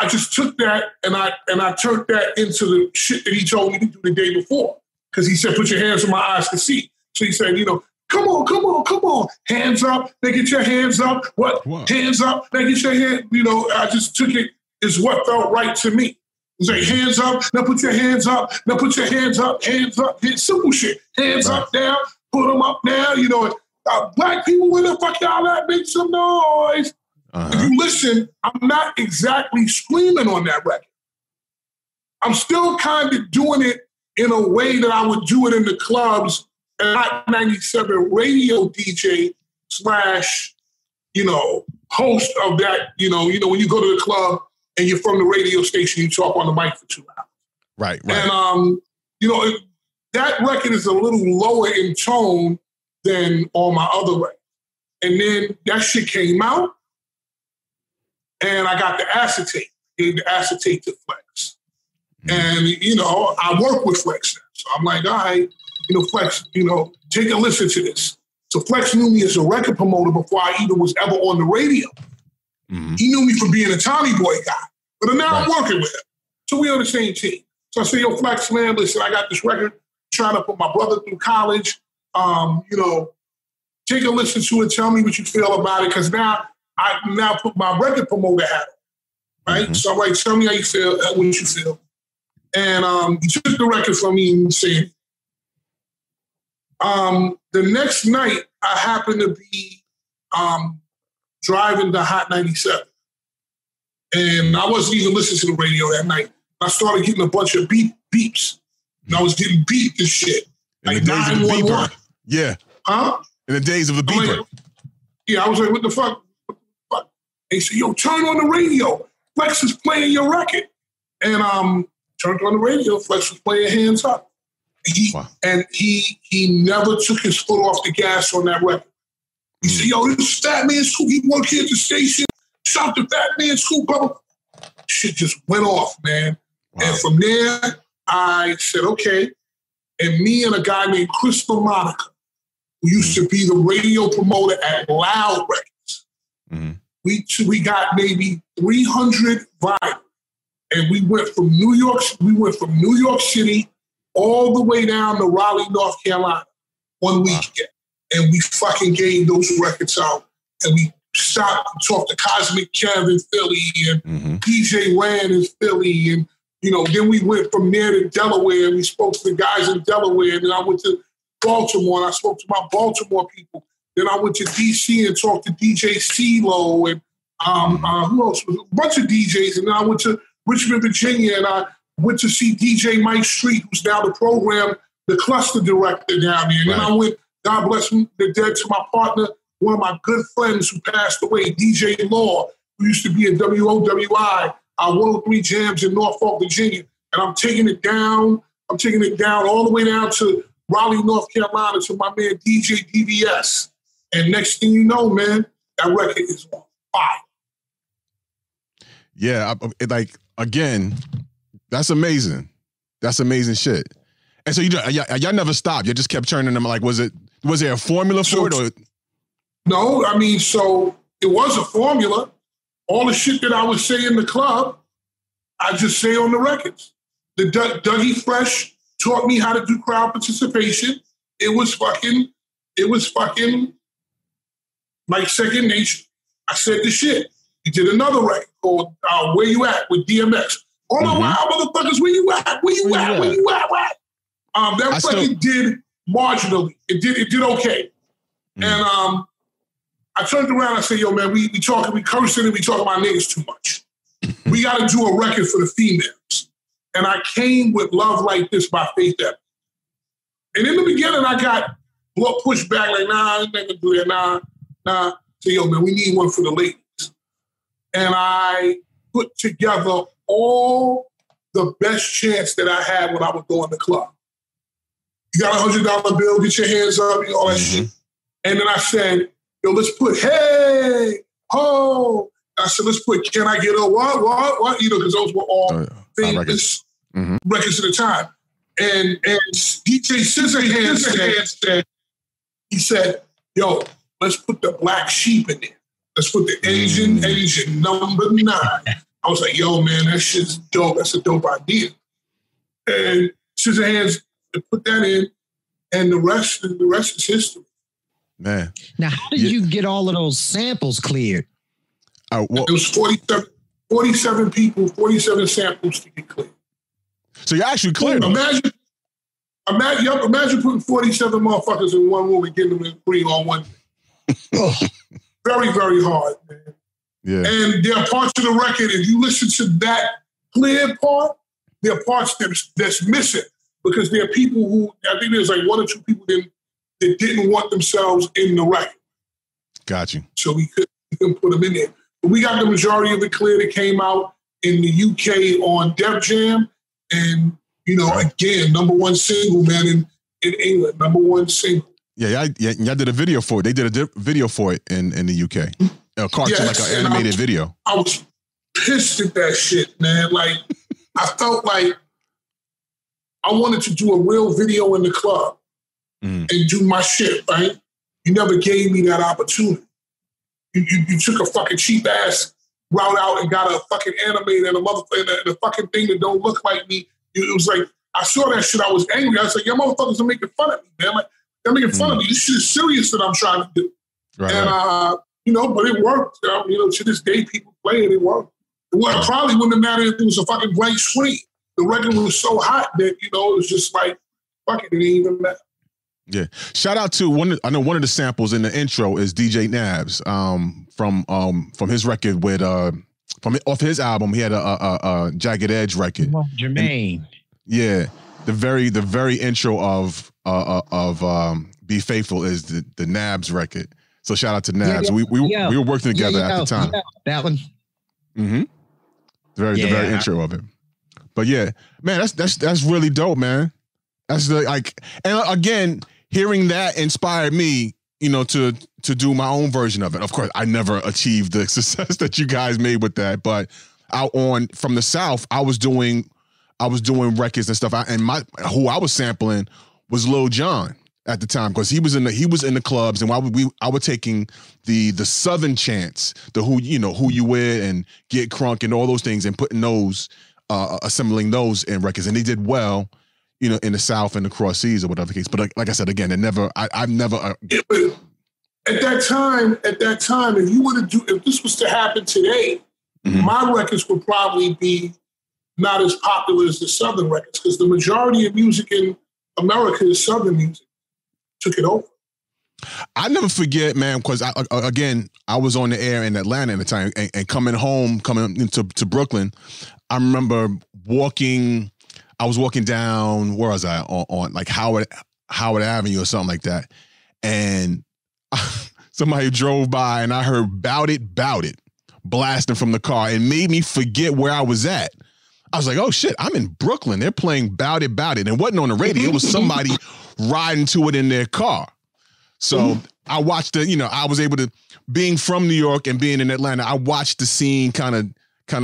I just took that and I turned that into the shit that he told me to do the day before. Because he said, put your hands on my eyes to see. So he said, you know, Come on. Hands up. They get your hands up. What? Whoa. Hands up. They get your hand. You know, I just took it as what felt right to me. It was like, hands up. Now put your hands up. Now put your hands up. Hands up. Simple shit. Hands up now. Put them up now. You know, black people, where the fuck y'all at? Make some noise. Uh-huh. If you listen, I'm not exactly screaming on that record. I'm still kind of doing it in a way that I would do it in the clubs. And Hot 97 radio DJ / host of that, when you go to the club and you're from the radio station, you talk on the mic for 2 hours. Right. And, that record is a little lower in tone than all my other records. And then that shit came out, and I got the acetate. Gave the acetate to Flex. And, I work with Flex now. So I'm like, all right, Flex, take a listen to this. So Flex knew me as a record promoter before I even was ever on the radio. Mm-hmm. He knew me for being a Tommy Boy guy. But now I'm working with him. So we're on the same team. So I said, yo, Flex, man, listen, I got this record. I'm trying to put my brother through college. Take a listen to it. Tell me what you feel about it. Because now I put my record promoter hat on. Right? Mm-hmm. So I'm like, tell me how you feel, what you feel. And he took the record from me and said, the next night I happened to be driving to Hot 97. And I wasn't even listening to the radio that night. I started getting a bunch of beeps. And I was getting beeped and shit. Like 911. Yeah. Huh? In the days of the beeper. Like, I was like, what the fuck? They said, yo, turn on the radio. Flex is playing your record. And turned on the radio. Flex was playing Hands Up. He never took his foot off the gas on that record. He said, yo, this is Fat Man's School. He worked here at the station. Shout to Fat Man's School, blah, blah. Shit just went off, man. Wow. And from there, I said, okay. And me and a guy named Chris LaMonica, who used to be the radio promoter at Loud Records, we got maybe 300 vinyl. And we went from New York City all the way down to Raleigh, North Carolina, one weekend. And we fucking gave those records out. And we stopped and talked to Cosmic Kev in Philly and DJ Rand in Philly. And, then we went from there to Delaware and we spoke to the guys in Delaware. And then I went to Baltimore and I spoke to my Baltimore people. Then I went to D.C. and talked to DJ CeeLo and who else? A bunch of DJs. And then I went to Richmond, Virginia, and I went to see DJ Mike Street, who's now the cluster director down there. And then I went, God bless him, the dead, to my partner, one of my good friends who passed away, DJ Law, who used to be at WOWI, 103 Jams in Norfolk, Virginia. And I'm taking it down all the way down to Raleigh, North Carolina, to my man DJ DVS. And next thing you know, man, that record is on fire. Yeah, again, that's amazing. That's amazing shit. And so y'all never stopped. You just kept turning them. Like, was there a formula for it? Or? No, so it was a formula. All the shit that I would say in the club, I just say on the records. The Doug E. Fresh taught me how to do crowd participation. It was fucking like second nature. I said the shit. He did another record called Where You At with DMX. Oh my wow, motherfuckers, where you at? Where you at? That fucking did marginally. It did okay. Mm-hmm. And I turned around, I said, yo, man, we cursing and we talking about niggas too much. We gotta do a record for the females. And I came with Love Like This by Faith Evans. And in the beginning, I got pushed back, like, nah, I'm not gonna do that, nah. So yo, man, we need one for the ladies. And I put together all the best chants that I had when I would go in the club. You got $100 bill, get your hands up, all that shit. And then I said, yo, let's put, hey, ho. I said, let's put, can I get a what? Because those were all famous records at the time. And DJ Scissorhands said, he said, yo, let's put the Black Sheep in there. Let's put the Asian number 9. I was like, yo, man, that shit's dope. That's a dope idea. And Scissorhands put that in, and the rest is history. Man. Now, how did you get all of those samples cleared? It was 47 people, 47 samples to get cleared. So you actually cleared them. Imagine putting 47 motherfuckers in one room and getting them in 3 on one day. Very, very hard, man. Yeah. And there are parts of the record, if you listen to that clear part, there are parts that's missing because there are people who, I think there's like 1 or 2 people that didn't want themselves in the record. Got you. So we could didn't put them in there. But we got the majority of it clear that came out in the UK on Def Jam. And, you know, again, #1 single, man, in England, #1 single. Y'all did a video for it. They did a video for it in the UK. A cartoon, like an animated video. I was pissed at that shit, man. Like, I felt like I wanted to do a real video in the club and do my shit, right? You never gave me that opportunity. You took a fucking cheap-ass route out and got a fucking animated and a motherfucker, the fucking thing that don't look like me. It was like, I saw that shit, I was angry. I was like, y'all motherfuckers are making fun of me, man. Like, they're making fun of me. This shit is serious that I'm trying to do. Right. And, you know, but it worked. You know, to this day, people play it, it worked. Well, it probably wouldn't have mattered if it was a fucking blank screen. The record was so hot that, you know, it was just like, fuck it, it didn't even matter. Yeah. Shout out to one. I know one of the samples in the intro is DJ Nabs from his record with from off his album. He had a Jagged Edge record. Well, Jermaine. And, yeah. The very intro of Be Faithful is the Nabs record. So shout out to Nabs. We were working together at the time. Yeah, that one. Mm-hmm. The very intro of it. But yeah, man, that's really dope, man. That's the, like, and again, hearing that inspired me, you know, to do my own version of it. Of course, I never achieved the success that you guys made with that, but out on from the South, I was doing records and stuff. Who I was sampling was Lil Jon at the time, because he was in the clubs, and I were taking the Southern chants, the who you with and Get Crunk and all those things, and putting those assembling those in records, and they did well. You know, in the South and the cross seas or whatever case. But like I said, again, at that time, if this was to happen today, my records would probably be not as popular as the Southern records, because the majority of music in America is Southern music. Took it over. I never forget, man, because I was on the air in Atlanta at the time, and coming into Brooklyn, I remember walking down, where was I? On like Howard Avenue or something like that. And somebody drove by and I heard bout it blasting from the car, and made me forget where I was at. I was like, oh shit, I'm in Brooklyn. They're playing bout it. And it wasn't on the radio. It was somebody riding to it in their car. So I watched it, you know, I was able to, being from New York and being in Atlanta, I watched the scene kind of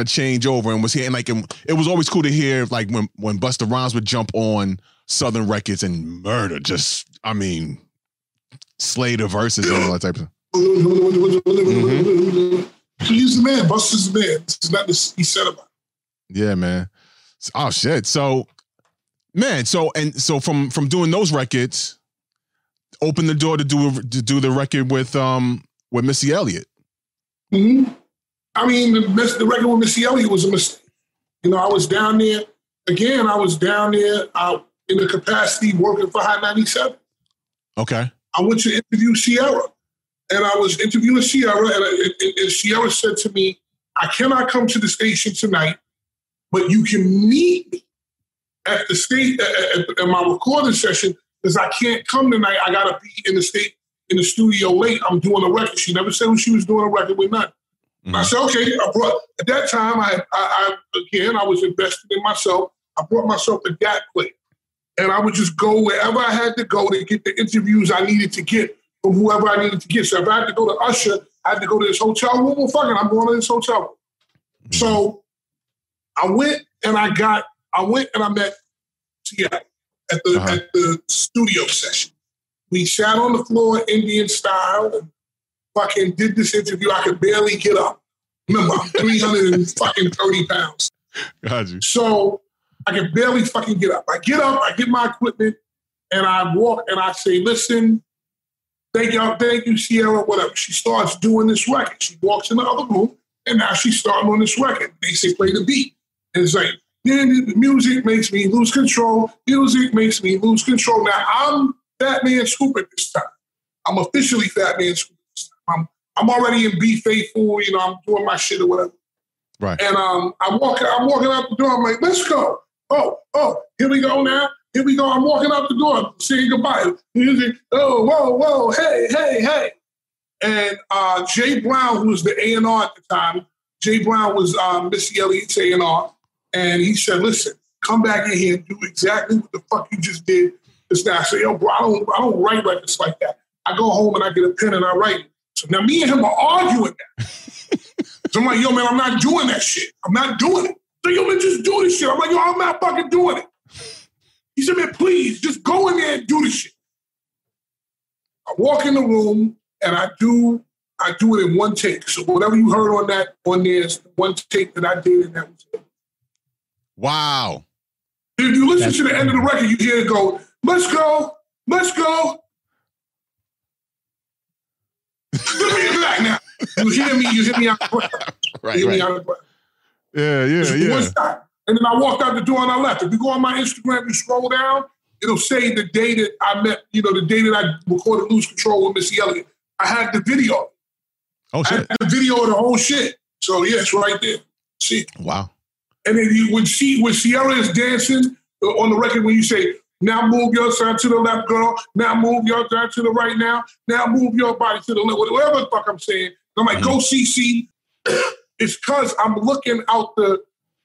change over, and was here, and like, it was always cool to hear, like, when Busta Rhymes would jump on Southern records and murder, slay the verses and all that type of stuff. He's the man. Busta's the man. It's not what he said about it. Yeah, man. Oh shit. So, man. So from doing those records, opened the door to do the record with Missy Elliott. Mm-hmm. I mean, the record with Missy Elliott was a mistake. You know, I was down there. Again, I was down there in the capacity working for Hot 97. Okay. I went to interview Ciara. And I was interviewing Ciara, and Ciara said to me, I cannot come to the station tonight, but you can meet me at the state, at my recording session, because I can't come tonight. I got to be in the studio late. I'm doing a record. She never said when she was doing a record with nothing. Mm-hmm. I said, okay, at that time, I was invested in myself. I brought myself to that place. And I would just go wherever I had to go to get the interviews I needed to get from whoever I needed to get. So if I had to go to Usher, I had to go to this hotel room. Well, fuck it, I'm going to this hotel room. Mm-hmm. So I went and I met Ciara at the at the studio session. We sat on the floor, Indian style, and fucking did this interview. I could barely get up. Remember, I'm 330 pounds. Got you. So I could barely fucking get up. I get up, I get my equipment, and I walk, and I say, listen, thank you, Ciara, whatever. She starts doing this record. She walks in the other room, and now she's starting on this record. They say, play the beat. And it's like, the music makes me lose control. Music makes me lose control. Now, I'm Fat Man Scoop at this time. I'm officially Fat Man Scoop. I'm already in Be Faithful, you know, I'm doing my shit or whatever. Right. And I'm walking out the door, I'm like, let's go. Oh, here we go now. Here we go. I'm walking out the door, saying goodbye. Music, oh, whoa, hey, hey, hey. And Jay Brown, who was the A&R at the time, Jay Brown was Missy Elliott's A&R, and he said, listen, come back in here and do exactly what the fuck you just did just now. I said, yo, bro, I don't write records like that. I go home and I get a pen and I write it. So now me and him are arguing that. So I'm like, yo, man, I'm not doing that shit. I'm not doing it. So yo, man, just do this shit. I'm like, yo, I'm not fucking doing it. He said, man, please, just go in there and do this shit. I walk in the room and I do it in one take. So whatever you heard on that, on there, is one take that I did, and that was it. Wow. If you listen to the end of the record, you hear it go, let's go, let's go. Let me back now. You hear me out of breath. Right. Out of breath. Yeah. Just one shot. And then I walked out the door and I left. If you go on my Instagram, you scroll down, it'll say the day that I met, the day that I recorded Lose Control with Missy Elliott. I had the video. Oh, shit. I had the video of the whole shit. So, yeah, it's right there. See? Wow. And then when Ciara is dancing on the record, when you say, now move your side to the left, girl. Now move your side to the right now. Now move your body to the left. Whatever the fuck I'm saying. I'm like, go CC. It's because I'm looking out the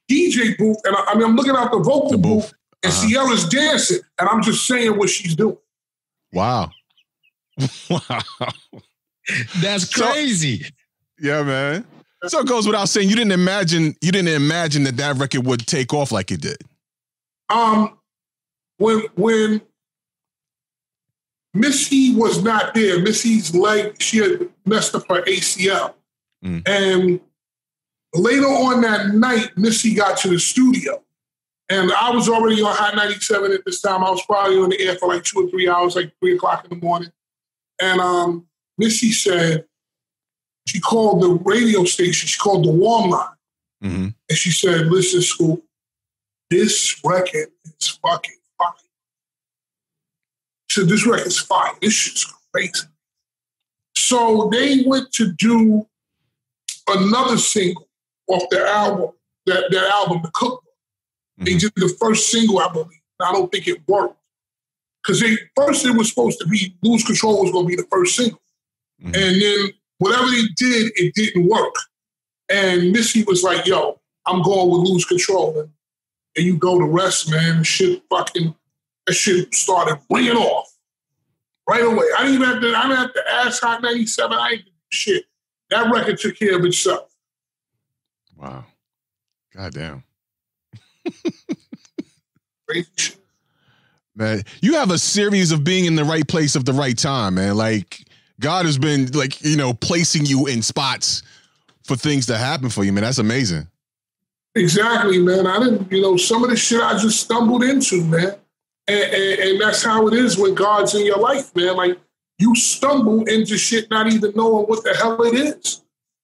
DJ booth, and I'm looking out the vocal booth, and Ciara's dancing, and I'm just saying what she's doing. Wow. That's crazy. So, yeah, man. So it goes without saying, you didn't imagine that record would take off like it did. When Missy was not there, Missy's leg, she had messed up her ACL. And later on that night, Missy got to the studio. And I was already on Hot 97 at this time. I was probably on the air for like 2 or 3 hours, like 3 o'clock in the morning. And Missy said, she called the radio station. She called the warm line. Mm-hmm. And she said, listen, Scoop, this record is fucking fire. She said, this record's fire. This shit's crazy. So they went to do another single off their album, that album, The Cookbook. Mm-hmm. They did the first single, I believe. I don't think it worked. Because first it was supposed to be, Lose Control was going to be the first single. Mm-hmm. And then whatever they did, it didn't work. And Missy was like, yo, I'm going with Lose Control. And you go to rest, man. That shit started ringing off right away. I didn't have to ask Hot 97. I ain't shit. That record took care of itself. Wow. Goddamn. Crazy shit. Man, you have a series of being in the right place at the right time, man. Like, God has been, like, placing you in spots for things to happen for you, man. That's amazing. Exactly, man. I didn't, some of the shit I just stumbled into, man. And that's how it is when God's in your life, man. Like, you stumble into shit not even knowing what the hell it is.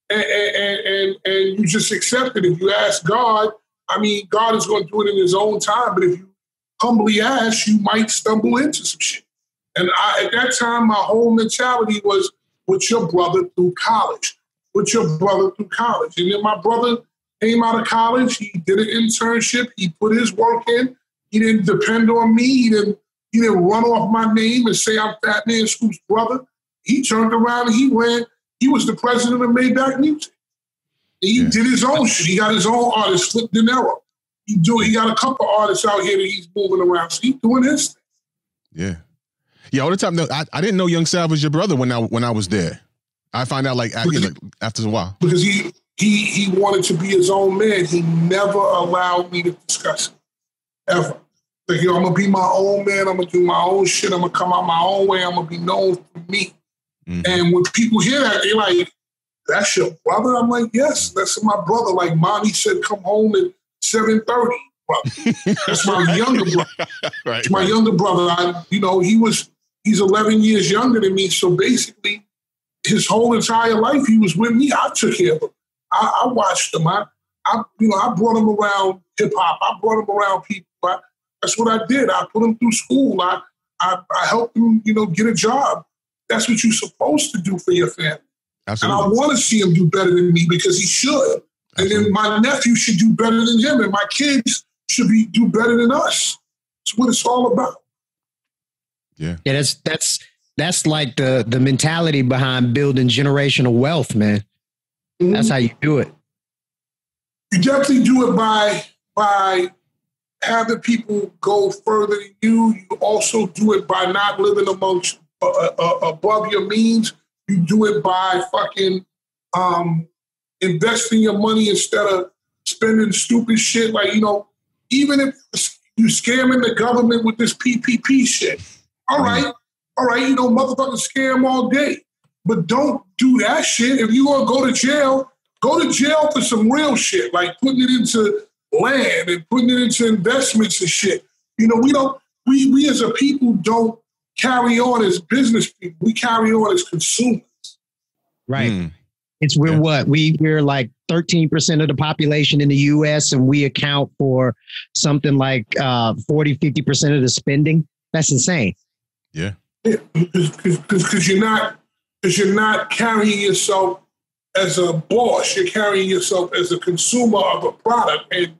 And you just accept it. If you ask God, God is going to do it in his own time. But if you humbly ask, you might stumble into some shit. And at that time, my whole mentality was with your brother through college. And then my brother came out of college. He did an internship. He put his work in. He didn't depend on me. He didn't run off my name and say I'm Fat Man Scoop's brother. He turned around and he ran. He was the president of Maybach Music. He did his own shit. He got his own artist, Flip De Niro. He got a couple artists out here that he's moving around. So he's doing his thing. Yeah. Yeah, all the time. No, I didn't know Young Sav was your brother when I was there. I found out after a while. Because he wanted to be his own man. He never allowed me to discuss it. Ever. Like, I'm going to be my own man. I'm going to do my own shit. I'm going to come out my own way. I'm going to be known for me. Mm-hmm. And when people hear that, they're like, that's your brother? I'm like, yes, that's my brother. Like, Mommy said, come home at 7:30. That's my younger brother. Right. My younger brother, he's 11 years younger than me. So basically, his whole entire life, he was with me. I took care of him. I watched him. I brought him around hip hop. I brought him around people. That's what I did. I put him through school. I helped him, get a job. That's what you're supposed to do for your family. Absolutely. And I want to see him do better than me because he should. Absolutely. And then my nephew should do better than him, and my kids should do better than us. That's what it's all about. Yeah. Yeah, that's that's like the mentality behind building generational wealth, man. Mm-hmm. That's how you do it. You definitely do it by having people go further than you. You also do it by not living amongst above your means. You do it by fucking investing your money instead of spending stupid shit. Like, you know, even if you scamming the government with this PPP shit, all right, you know, motherfuckers scam all day. But don't do that shit. If you want to go to jail for some real shit, like putting it into land and putting it into investments and shit. You know, we as a people don't carry on as business people. We carry on as consumers. Right. Mm. It's we're like 13% of the population in the U.S. and we account for something like 40-50% of the spending. That's insane. Yeah. Because you're not carrying yourself as a boss. You're carrying yourself as a consumer of a product. And,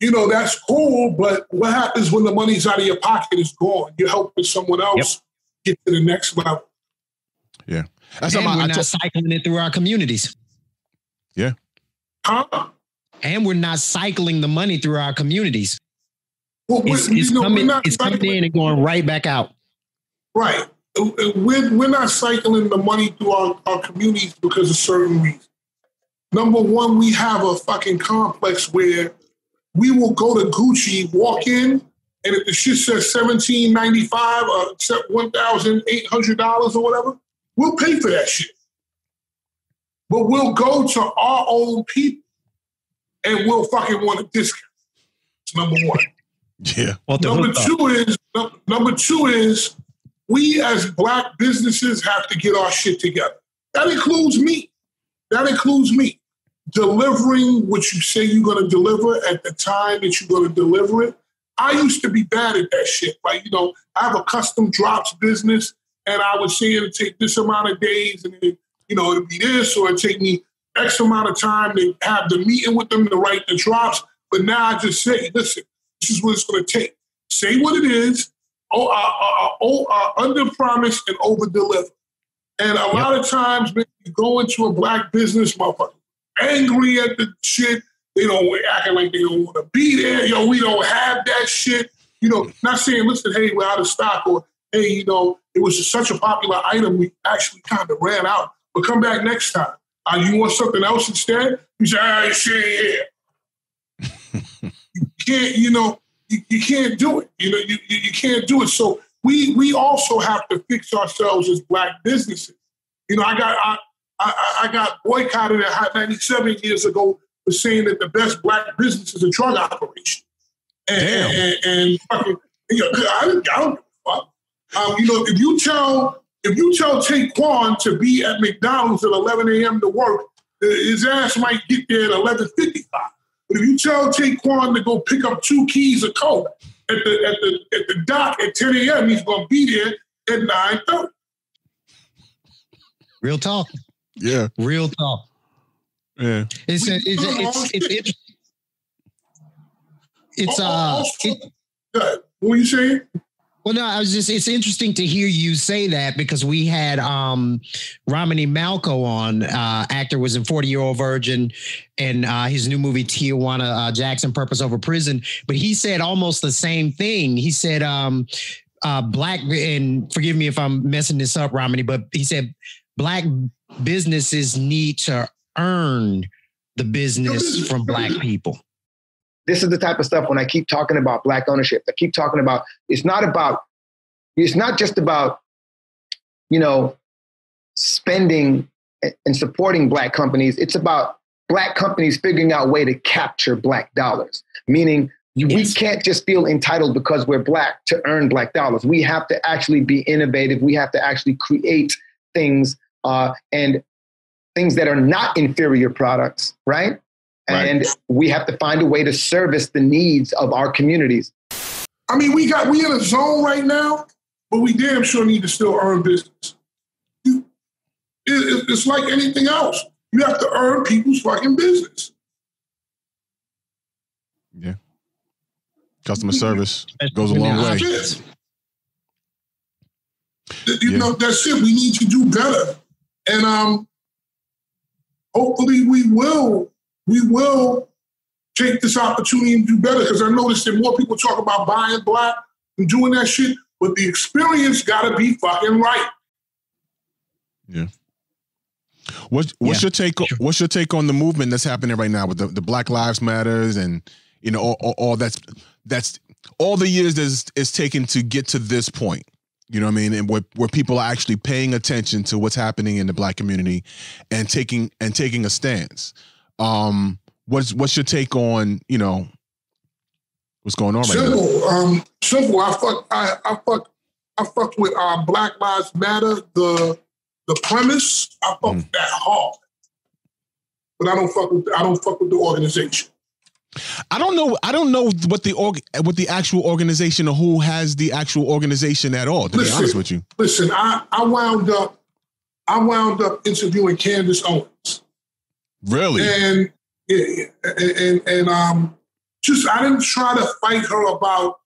you know, that's cool, but what happens when the money's out of your pocket is gone? You're helping someone else get to the next level. Yeah. That's and we're not cycling it through our communities. Yeah. Huh? And we're not cycling the money through our communities. Well, it's coming in and going right back out. Right. We're not cycling the money through our communities because of certain reasons. Number one, we have a fucking complex where we will go to Gucci, walk in, and if the shit says $1,795 or $1,800 or whatever, we'll pay for that shit. But we'll go to our own people and we'll fucking want a discount. That's number one. Yeah. Number two is we as black businesses have to get our shit together. That includes me. Delivering what you say you're going to deliver at the time that you're going to deliver it. I used to be bad at that shit. Like, you know, I have a custom drops business and I would say it'll take this amount of days and, it, you know, it'll be this or it'll take me X amount of time to have the meeting with them to write the drops. But now I just say, listen, this is what it's going to take. Say what it is. Under promise and over deliver. And a lot of times, when you go into a black business, motherfucker, angry at the shit. They don't acting like they don't want to be there. Yo, we don't have that shit. You know, not saying, listen, hey, we're out of stock, or hey, you know, it was just such a popular item, we actually kind of ran out. But come back next time. You want something else instead? You say, all right, shit, yeah. You can't, you know. You can't do it. You know, you can't do it. So we also have to fix ourselves as black businesses. You know, I got boycotted at Hot 97 years ago for saying that the best black business is a drug operation. And you know, I don't give a fuck. You know, if you tell Taquan to be at McDonald's at 11 a.m. to work, his ass might get there at 11:55. But if you tell Taquan to go pick up 2 keys of coke at the dock at 10 a.m., he's going to be there at 9:30. Real talk. Yeah. Real talk. Yeah. What were you saying? Well, no, I was just, it's interesting to hear you say that because we had Romany Malco on, actor was in 40-Year-Old Virgin and his new movie Tijuana Jackson, Purpose Over Prison. But he said almost the same thing. He said, black, and forgive me if I'm messing this up, Romany, but he said, black businesses need to earn the business from black people. This is the type of stuff when I keep talking about black ownership, I keep talking about, it's not just about, you know, spending and supporting black companies. It's about black companies figuring out a way to capture black dollars, meaning we can't just feel entitled because we're black to earn black dollars. We have to actually be innovative. We have to actually create things and things that are not inferior products, right? Right. And we have to find a way to service the needs of our communities. I mean, we in a zone right now, but we damn sure need to still earn business. It's like anything else. You have to earn people's fucking business. Yeah. Customer service goes a long way. shit. You know, that's it. We need to do better. And hopefully we will take this opportunity and do better, because I noticed that more people talk about buying black and doing that shit, but the experience gotta be fucking right. Yeah. What's your take on the movement that's happening right now with the Black Lives Matters and all that's all the years that it's taken to get to this point, you know what I mean, and where people are actually paying attention to what's happening in the black community and taking a stance. What's your take on what's going on right now? Simple. I fuck with Black Lives Matter, the premise. I fuck with that hard, but I don't fuck with the organization. I don't know what the actual organization or who has the actual organization at all, to be honest with you. Listen, I wound up interviewing Candace Owens. Really? And I didn't try to fight her about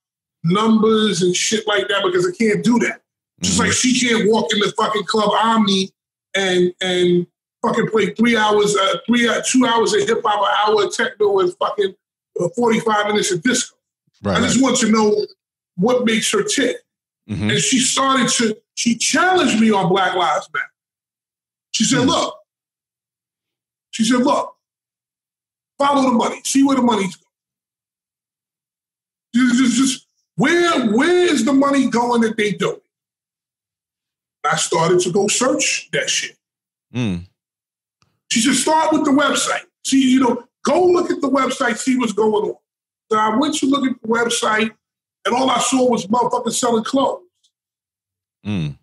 numbers and shit like that, because I can't do that. Just like she can't walk in the fucking Club Omni and fucking play 3 hours, 2 hours of hip hop, an hour of techno, and fucking 45 minutes of disco. Right. I just want to know what makes her tick. Mm-hmm. And she challenged me on Black Lives Matter. She said, look, follow the money. See where the money's going. Just where is the money going that they do? I started to go search that shit. Mm. She said, start with the website. See, go look at the website, see what's going on. So I went to look at the website, and all I saw was motherfuckers selling clothes. Mm.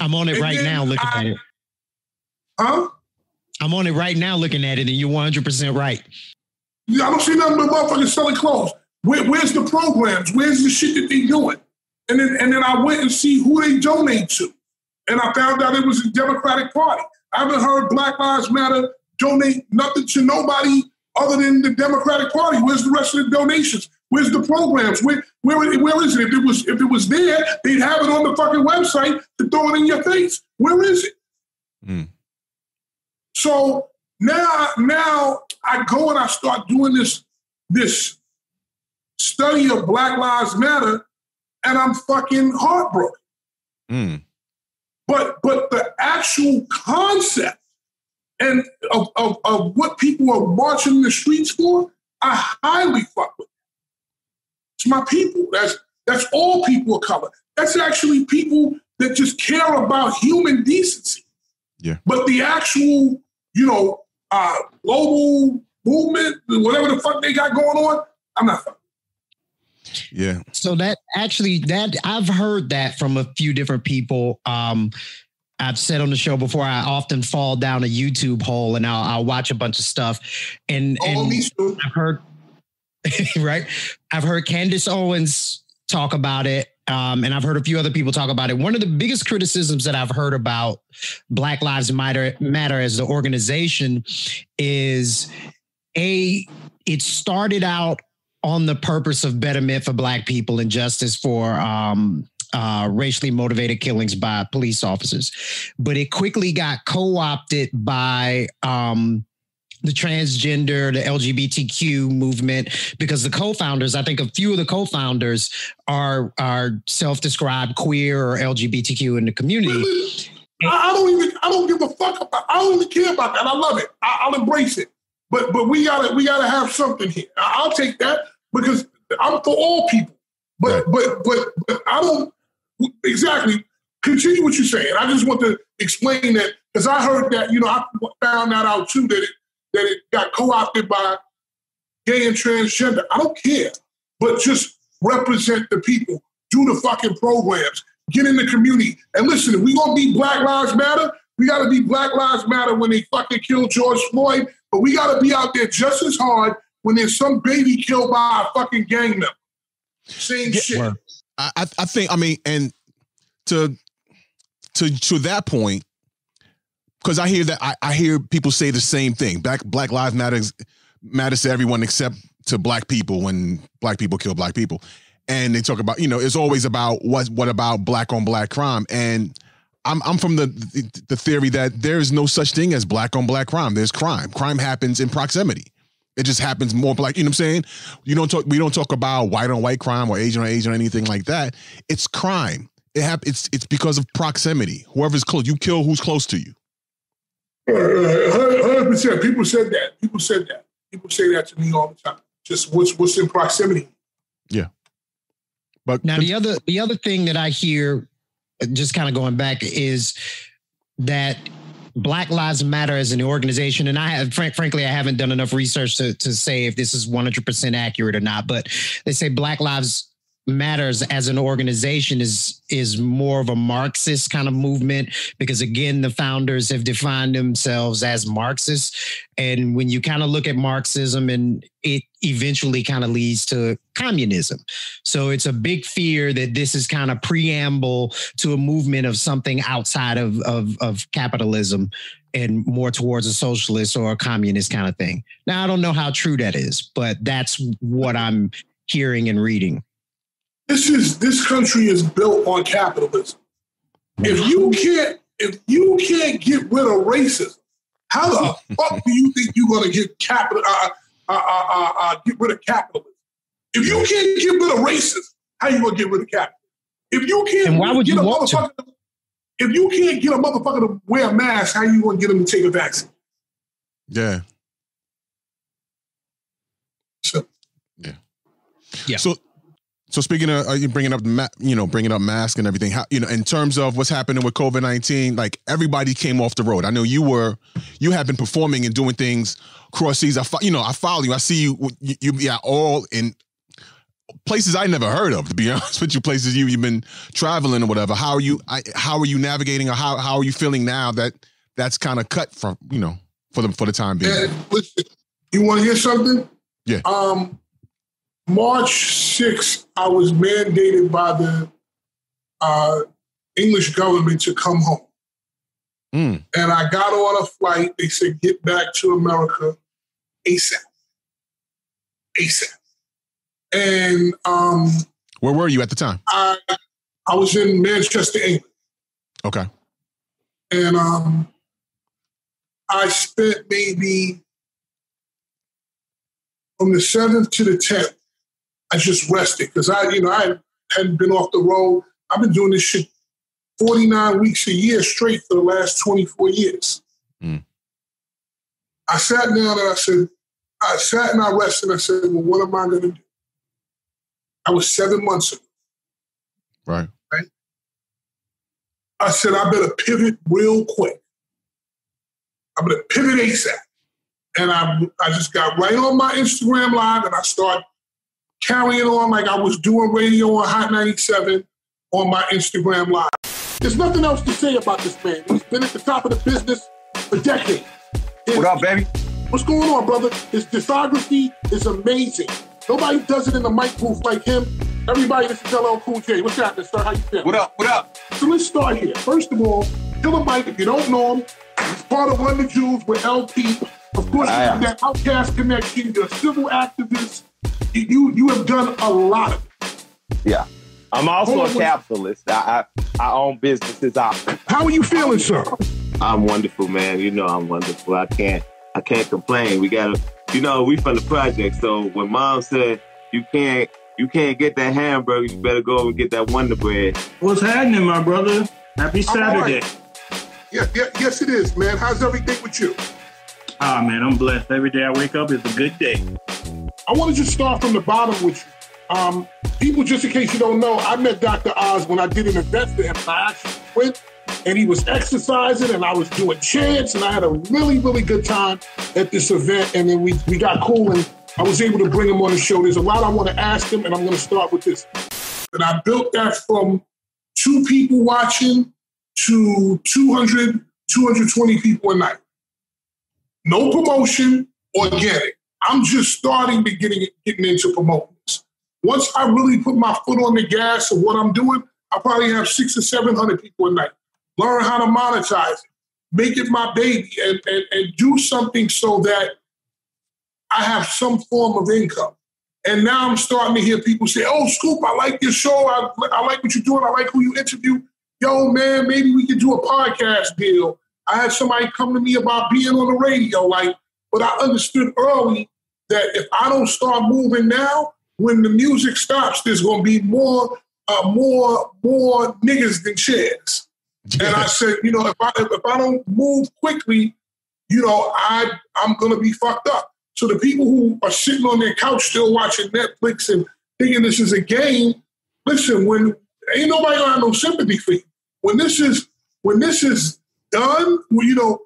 I'm on it right now looking at it. Huh? I'm on it right now looking at it, and you're 100% right. Yeah, I don't see nothing but motherfuckers selling clothes. Where's the programs? Where's the shit that they're doing? And then I went and see who they donate to. And I found out it was the Democratic Party. I haven't heard Black Lives Matter donate nothing to nobody other than the Democratic Party. Where's the rest of the donations? Where's the programs? Where is it? If it was there, they'd have it on the fucking website to throw it in your face. Where is it? Mm. So now I go and I start doing this study of Black Lives Matter, and I'm fucking heartbroken. Mm. But the actual concept and of what people are marching in the streets for, I highly fuck with. It's my people. That's all people of color. That's actually people that just care about human decency. Yeah. But the actual, global movement, whatever the fuck they got going on, I'm not fucking. Yeah. So that I've heard that from a few different people. I've said on the show before, I often fall down a YouTube hole and I'll watch a bunch of stuff. And I've heard, right? I've heard Candace Owens talk about it. And I've heard a few other people talk about it. One of the biggest criticisms that I've heard about Black Lives Matter as the organization is it started out on the purpose of betterment for black people and justice for racially motivated killings by police officers. But it quickly got co-opted by the transgender, the LGBTQ movement, because the co-founders, I think a few of the co-founders are self-described queer or LGBTQ in the community. Really? I don't give a fuck about, I don't even care about that. I love it. I'll embrace it. But we gotta have something here. I'll take that, because I'm for all people. But I don't exactly continue what you're saying. I just want to explain that, because I heard that, I found that out too, that it got co-opted by gay and transgender. I don't care, but just represent the people, do the fucking programs, get in the community, and listen. If we gonna be Black Lives Matter, we gotta be Black Lives Matter when they fucking killed George Floyd. But we got to be out there just as hard when there's some baby killed by a fucking gang member. Same shit. I think, to that point, because I hear that, I hear people say the same thing. Black Lives Matter matters to everyone except to black people when black people kill black people. and they talk about, you know, it's always about what about black on black crime. And I'm from the theory that there is no such thing as black on black crime. There's crime. Crime happens in proximity. It just happens more black. You know what I'm saying? We don't talk about white on white crime or Asian on Asian or anything like that. It's crime. It's because of proximity. Whoever's close, you kill who's close to you. 100%. People said that. People said that. People say that to me all the time. Just what's in proximity. Yeah. But now the other thing that I hear, just kind of going back, is that Black Lives Matter as an organization, and I have, frankly, I haven't done enough research to say if this is 100% accurate or not, but they say Black Lives Matter as an organization is more of a Marxist kind of movement, because again, the founders have defined themselves as Marxists. And when you kind of look at Marxism, and it eventually kind of leads to communism. So it's a big fear that this is kind of preamble to a movement of something outside of capitalism and more towards a socialist or a communist kind of thing. Now, I don't know how true that is, but that's what I'm hearing and reading. This country is built on capitalism. If you can't get rid of racism, how the fuck do you think you're going to get rid of capitalism? If you can't get rid of racism, how you going to get rid of capitalism? If you can't, and why would you want to? If you can't get a motherfucker to wear a mask, how you going to get him to take a vaccine? Yeah. So. Yeah. Yeah. So speaking of you bringing up masks and everything, how, you know, in terms of what's happening with COVID-19, like everybody came off the road. I know you have been performing and doing things cross seas. I follow you. I see you yeah, all in places I never heard of, to be honest with you, places you've been traveling or whatever. How are you navigating, or how are you feeling now that's kind of cut from, you know, for the time being? Yeah, listen, you want to hear something? Yeah. March 6th, I was mandated by the English government to come home. Mm. And I got on a flight. They said, get back to America ASAP. ASAP. And... where were you at the time? I was in Manchester, England. Okay. And I spent maybe from the 7th to the 10th, I just rested, because I hadn't been off the road. I've been doing this shit 49 weeks a year straight for the last 24 years. Mm. I sat down and I rested and I said, well, what am I going to do? I was 7 months ago. Right. I said, I better pivot real quick. I'm going to pivot ASAP. And I just got right on my Instagram Live and I started carrying on like I was doing radio on Hot 97 on my Instagram Live. There's nothing else to say about this man. He's been at the top of the business for decades. What up, baby? What's going on, brother? His discography is amazing. Nobody does it in the mic booth like him. Everybody, this is LL Cool J. What's happening, sir? How you feeling? What up? So let's start here. First of all, Killer Mike, if you don't know him, he's part of Run the Jewels with LP. Of course, you have that outcast connection. You're a civil activist. You have done a lot of it. Yeah. I'm also a capitalist. I own businesses. How are you feeling, sir? I'm wonderful, man. You know I'm wonderful. I can't complain. We got to, we from the project. So when Mom said, you can't get that hamburger, you better go and get that Wonder Bread. What's happening, my brother? Happy Saturday. Right. Yeah, yes, it is, man. How's everything with you? Ah, man, I'm blessed. Every day I wake up is a good day. I want to just start from the bottom with you. People, just in case you don't know, I met Dr. Oz when I did an event for him. I actually went, and he was exercising, and I was doing chants, and I had a really, really good time at this event, and then we got cool, and I was able to bring him on the show. There's a lot I want to ask him, and I'm going to start with this. And I built that from 2 people watching to 200, 220 people a night. No promotion, organic. I'm just starting to getting into promotions. Once I really put my foot on the gas of what I'm doing, I probably have 600 or 700 people a night. Learn how to monetize it, make it my baby, and do something so that I have some form of income. And now I'm starting to hear people say, oh, Scoop, I like your show. I like what you're doing. I like who you interview. Yo, man, maybe we could do a podcast deal. I had somebody come to me about being on the radio. Like, but I understood early that if I don't start moving now, when the music stops, there's going to be more niggas than chairs. Yeah. And I said, you know, if I don't move quickly, you know, I'm going to be fucked up. So the people who are sitting on their couch still watching Netflix and thinking this is a game, listen, when ain't nobody gonna have no sympathy for you. When this is done, well, you know,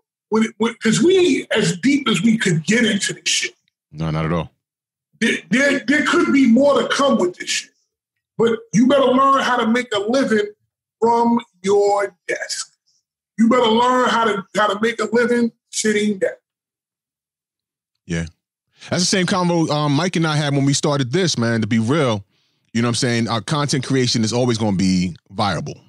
because we ain't as deep as we could get into this shit. No, not at all. There could be more to come with this shit. But you better learn how to make a living from your desk. You better learn how to make a living sitting down. Yeah. That's the same combo Mike and I had when we started this, man, to be real. You know what I'm saying? Our content creation is always going to be viable.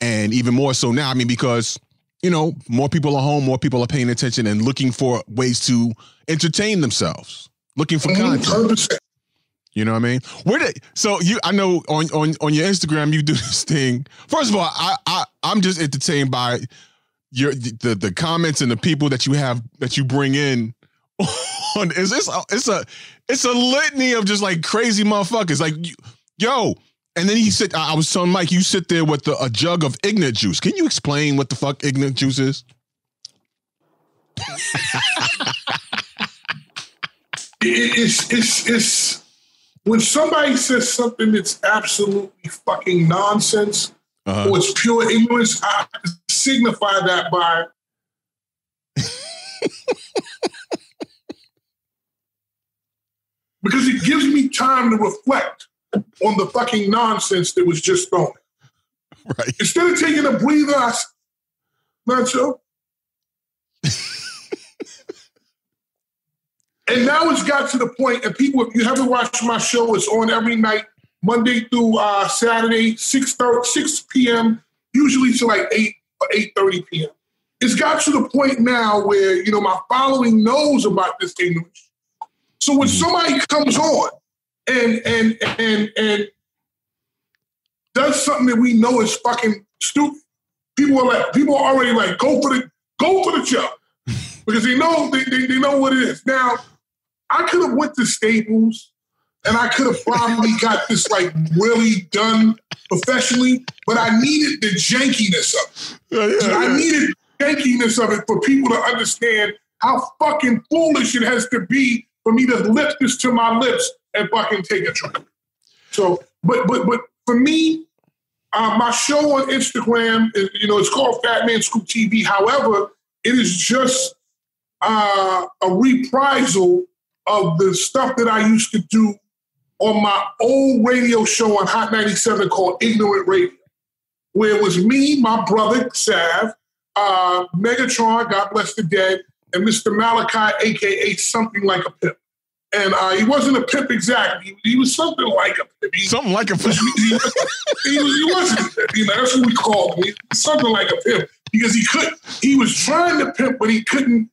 And even more so now, I mean, because, you know, more people are home, more people are paying attention and looking for ways to entertain themselves, looking for content. You know what I mean? I know on your Instagram, you do this thing. First of all, I'm just entertained by the comments and the people that you have, that you bring in. It's a litany of just like crazy motherfuckers, like yo. And then he said, I was telling Mike, you sit there with a jug of ignorant juice. Can you explain what the fuck ignorant juice is? It's when somebody says something that's absolutely fucking nonsense, or it's pure ignorance. I signify that by. Because it gives me time to reflect on the fucking nonsense that was just thrown. Right. Instead of taking a breather, I said, Nacho. And now it's got to the point, and people, if you haven't watched my show, it's on every night, Monday through Saturday, 6 p.m., usually to like 8 or 8:30 p.m. It's got to the point now where, you know, my following knows about this thing. So when somebody comes on and does something that we know is fucking stupid, people are already like, go for the job. Because they know they know what it is. Now, I could have went to Staples and I could have probably got this like really done professionally, but I needed the jankiness of it. I needed the jankiness of it for people to understand how fucking foolish it has to be for me to lift this to my lips and fucking take a drink. So, but for me, my show on Instagram, is, you know, it's called Fat Man Scoop TV. However, it is just a reprisal of the stuff that I used to do on my old radio show on Hot 97 called Ignorant Radio, where it was me, my brother, Sav, Megatron, God bless the dead, and Mr. Malachi, a.k.a. something like a pimp. And he wasn't a pimp exactly. He was something like a pimp. Something like a pimp. He wasn't. You know, that's what we called him. Something like a pimp. Because he was trying to pimp, but he couldn't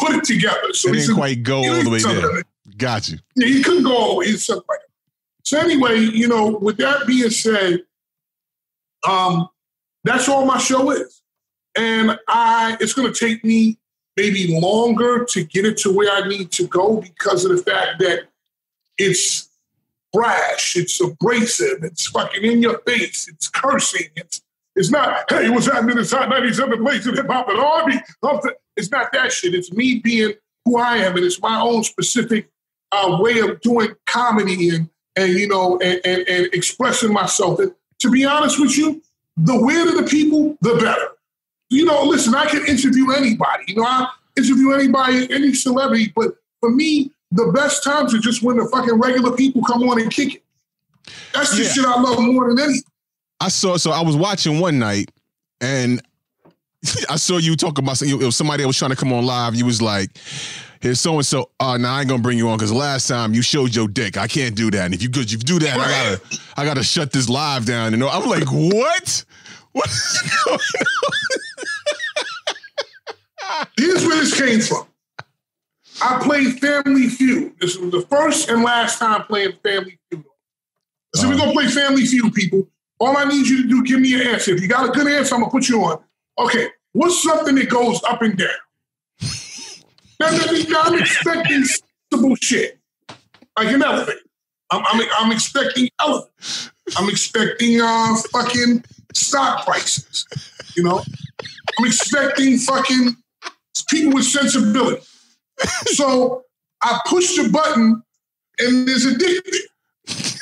put it together. So he didn't quite go all the way there. Got you. Yeah, he couldn't go all the way. He's something like that. So anyway, you know, with that being said, that's all my show is. And it's going to take me maybe longer to get it to where I need to go because of the fact that it's brash, it's abrasive, it's fucking in your face, it's cursing, it's not, hey, what's happening inside 97 places of hip-hop and R&B? It's not that shit. It's me being who I am, and it's my own specific way of doing comedy and you know, and expressing myself. And to be honest with you, the weirder the people, the better. You know, listen, I can interview anybody. You know, I interview anybody, any celebrity. But for me, the best times are just when the fucking regular people come on and kick it. That's the shit I love more than anything. I was watching one night, and I saw you talking about it was somebody that was trying to come on live. You was like, here's so-and-so. Nah, I ain't going to bring you on because last time you showed your dick. I can't do that. And if you do that, I gotta shut this live down. And I'm like, what? What is going on? Here's where this came from. I played Family Feud. This was the first and last time playing Family Feud. So we're going to play Family Feud, people. All I need you to do, give me an answer. If you got a good answer, I'm going to put you on. Okay, what's something that goes up and down? I'm expecting sensible shit. Like an elephant. I'm expecting elephants. I'm expecting fucking stock prices. You know? I'm expecting fucking people with sensibility. So I push the button and there's a dick there.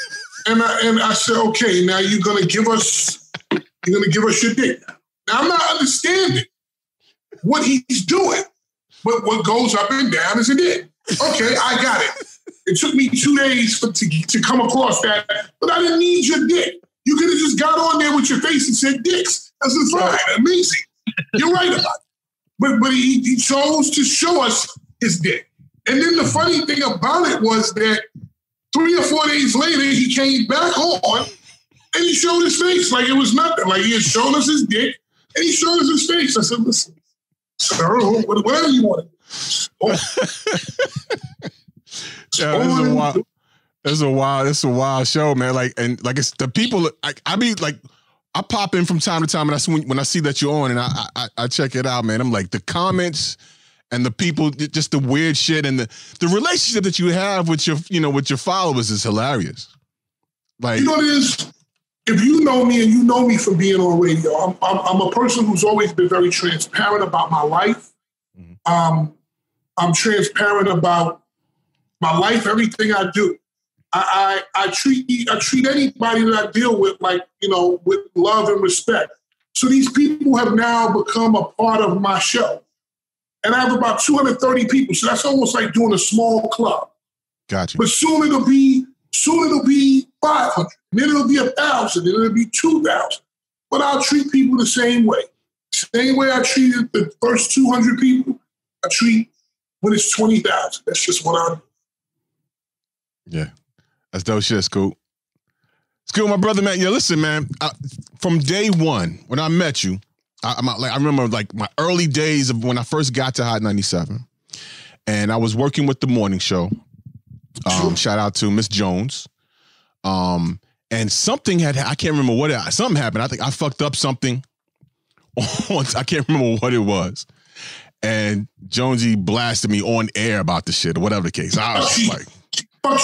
And I said, okay, now you're gonna give us your dick. Now I'm not understanding what he's doing, but what goes up and down is a dick. Okay, I got it. It took me 2 days to come across that, but I didn't need your dick. You could have just got on there with your face and said dicks. That's fine, amazing. You're right about it. But he chose to show us his dick. And then the funny thing about it was that 3 or 4 days later, he came back on and he showed his face like it was nothing. Like he had shown us his dick and he showed us his face. I said, listen, sir, whatever you want. It's a wild show, man. Like, and like it's the people, I mean, like, I pop in from time to time, and I see when I see that you're on, and I check it out, man. I'm like, the comments and the people, just the weird shit, and the relationship that you have with your followers is hilarious. Like, you know what it is? If you know me and you know me from being on radio, I'm a person who's always been very transparent about my life. Mm-hmm. I'm transparent about my life, everything I do. I treat anybody that I deal with with love and respect. So these people have now become a part of my show. And I have about 230 people. So that's almost like doing a small club. Gotcha. But soon it'll be 500. Then it'll be 1,000. Then it'll be 2,000. But I'll treat people the same way. Same way I treated the first 200 people, I treat when it's 20,000. That's just what I do. Yeah. That's dope shit, Scoop. Scoop, my brother, man. Yeah, listen, man. From day one, when I met you, I remember like my early days of when I first got to Hot 97, and I was working with the morning show. Shout out to Miss Jones. And something I can't remember what it. Something happened. I think I fucked up something. I can't remember what it was. And Jonesy blasted me on air about the shit or whatever the case. I was like,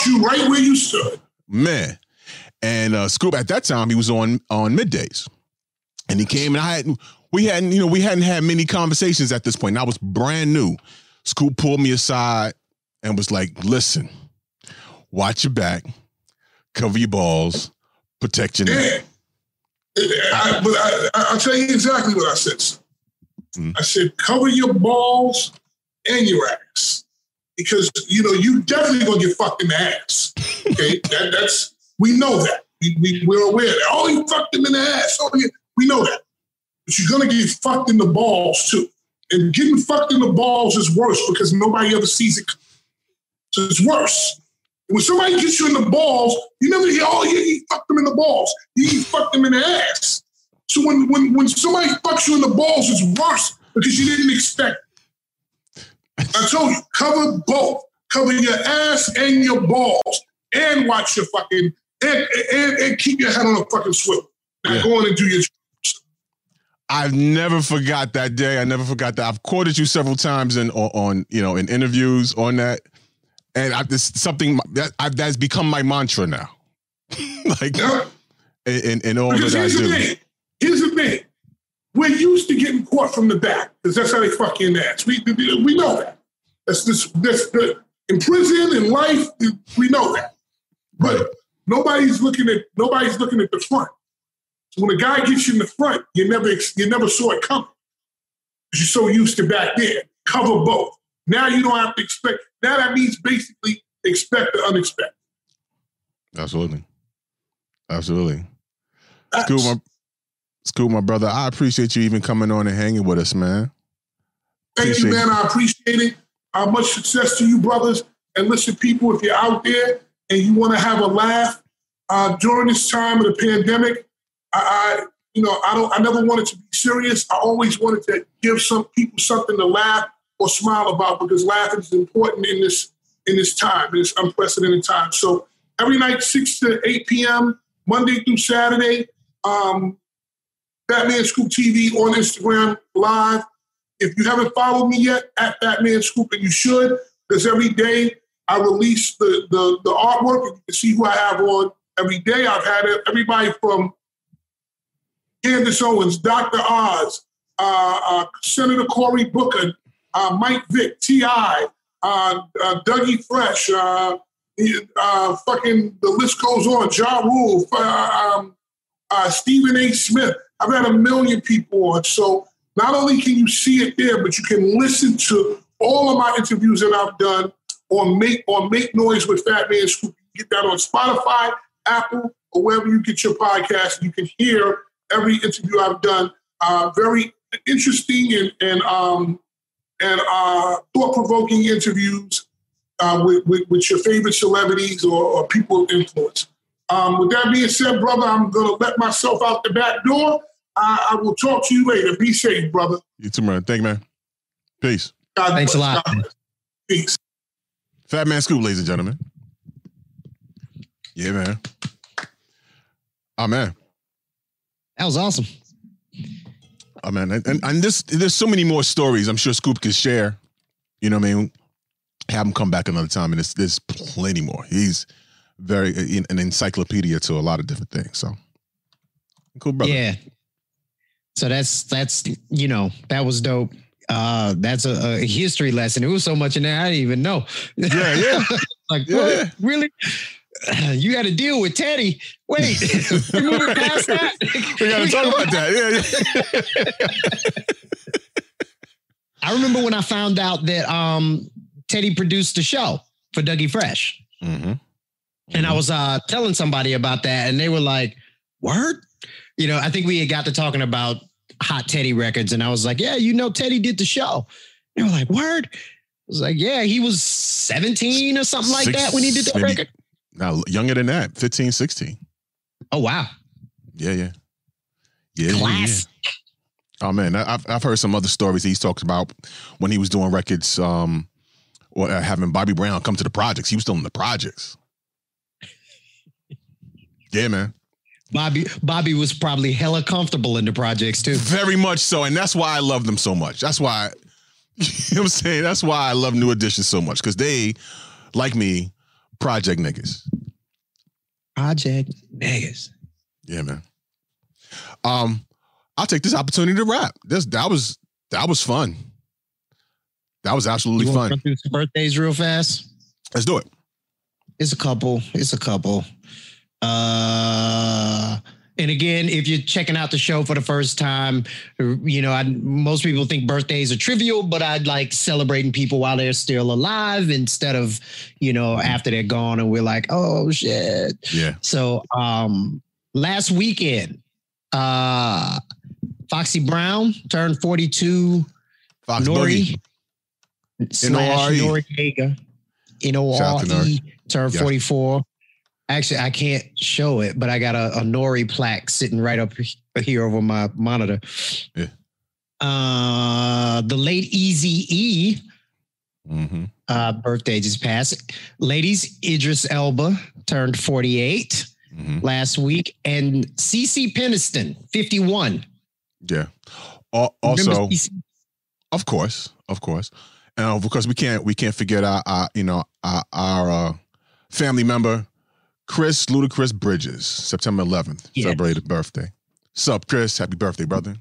you right where you stood, man. And Scoop at that time, he was on middays, and he came, and we hadn't had many conversations at this point. And I was brand new. Scoop pulled me aside and was like, "Listen, watch your back, cover your balls, protect your neck." I'll tell you exactly what I said. Mm-hmm. I said, "Cover your balls and your ass." Because, you definitely going to get fucked in the ass. Okay? That's we know that. We're aware of that. Oh, you fucked him in the ass. Oh, yeah. We know that. But you're going to get fucked in the balls, too. And getting fucked in the balls is worse because nobody ever sees it. So it's worse. When somebody gets you in the balls, you never hear, oh, yeah, he fucked him in the balls. He fucked him in the ass. So when somebody fucks you in the balls, it's worse because you didn't expect it. I told you, cover both. Cover your ass and your balls. And watch your fucking... And keep your head on a fucking swivel. Yeah. Go on and do your... I've never forgot that day. I never forgot that. I've quoted you several times in interviews on that. And that's become my mantra now. Like, yeah. In all because that I do. Here's the thing. We're used to getting caught from the back because that's how they fuck you in the ass. We know that. That's in prison, in life, we know that. But right. Nobody's looking at the front. So when a guy gets you in the front, you never saw it coming. Because you're so used to back there. Cover both. Now you don't have to expect. Now that means basically expect the unexpected. Absolutely. Scoop, my brother, I appreciate you even coming on and hanging with us, man. Thank you, man. I appreciate it. Much success to you, brothers. And listen, people, if you're out there and you want to have a laugh during this time of the pandemic, I never wanted to be serious. I always wanted to give some people something to laugh or smile about, because laughing is important in this time, in this unprecedented time. So every night, 6 to 8 p.m., Monday through Saturday, Batman Scoop TV on Instagram Live. If you haven't followed me yet, at Batman Scoop, and you should, because every day I release the artwork. You can see who I have on every day. I've had everybody from Candace Owens, Dr. Oz, Senator Cory Booker, Mike Vick, T.I., Doug E. Fresh, the list goes on, Ja Rule, Stephen A. Smith. I've had a million people on. So not only can you see it there, but you can listen to all of my interviews that I've done on Make Noise with Fat Man Scoop. You can get that on Spotify, Apple, or wherever you get your podcast. You can hear every interview I've done. Very interesting and thought-provoking interviews with your favorite celebrities or people of influence. With that being said, brother, I'm going to let myself out the back door. I will talk to you later. Be safe, brother. You too, man. Thank you, man. Peace. Thanks a lot. Peace. Fat Man Scoop, ladies and gentlemen. Yeah, man. Oh, man. That was awesome. Oh, man. And there's so many more stories I'm sure Scoop could share. You know what I mean? Have him come back another time, and there's plenty more. He's an encyclopedia to a lot of different things. So, cool, brother. Yeah. So that's that was dope. That's a history lesson. It was so much in there I didn't even know. Yeah, yeah. Really? You got to deal with Teddy. Wait, we moving past that. We got to talk about that. Yeah. I remember when I found out that Teddy produced the show for Dougie Fresh, mm-hmm. and I was telling somebody about that, and they were like, "Word." I think we had got to talking about Hot Teddy Records, and I was like, yeah, Teddy did the show. They were like, word? I was like, yeah, he was 17 or something like that when he did that record. Now, younger than that, 15, 16. Oh, wow. Yeah. Classic. Yeah. Oh, man, I've heard some other stories he's talked about when he was doing records or having Bobby Brown come to the projects. He was still in the projects. Yeah, man. Bobby was probably hella comfortable in the projects too. Very much so. And that's why I love them so much. That's why, that's why I love New Edition so much. Because they, like me, project niggas. Project niggas. Yeah, man. I'll take this opportunity to rap. That was fun. That was absolutely fun. Run through some birthdays real fast? Let's do it. It's a couple. And again, if you're checking out the show for the first time, most people think birthdays are trivial, but I like celebrating people while they're still alive instead of, after they're gone and we're like, oh shit. Yeah. So, last weekend, Foxy Brown turned 42. Fox Nori. Boogie. / Noriega. Nore turned 44. Actually, I can't show it, but I got a Nori plaque sitting right up here over my monitor. Yeah. The late Eazy-E mm-hmm. Birthday just passed. Ladies, Idris Elba turned 48 mm-hmm. last week, and CeCe Peniston, 51. Yeah. Also, of course, and because we can't forget our family member. Chris Ludacris Bridges, September 11th, celebrated birthday. Sup, Chris? Happy birthday, brother.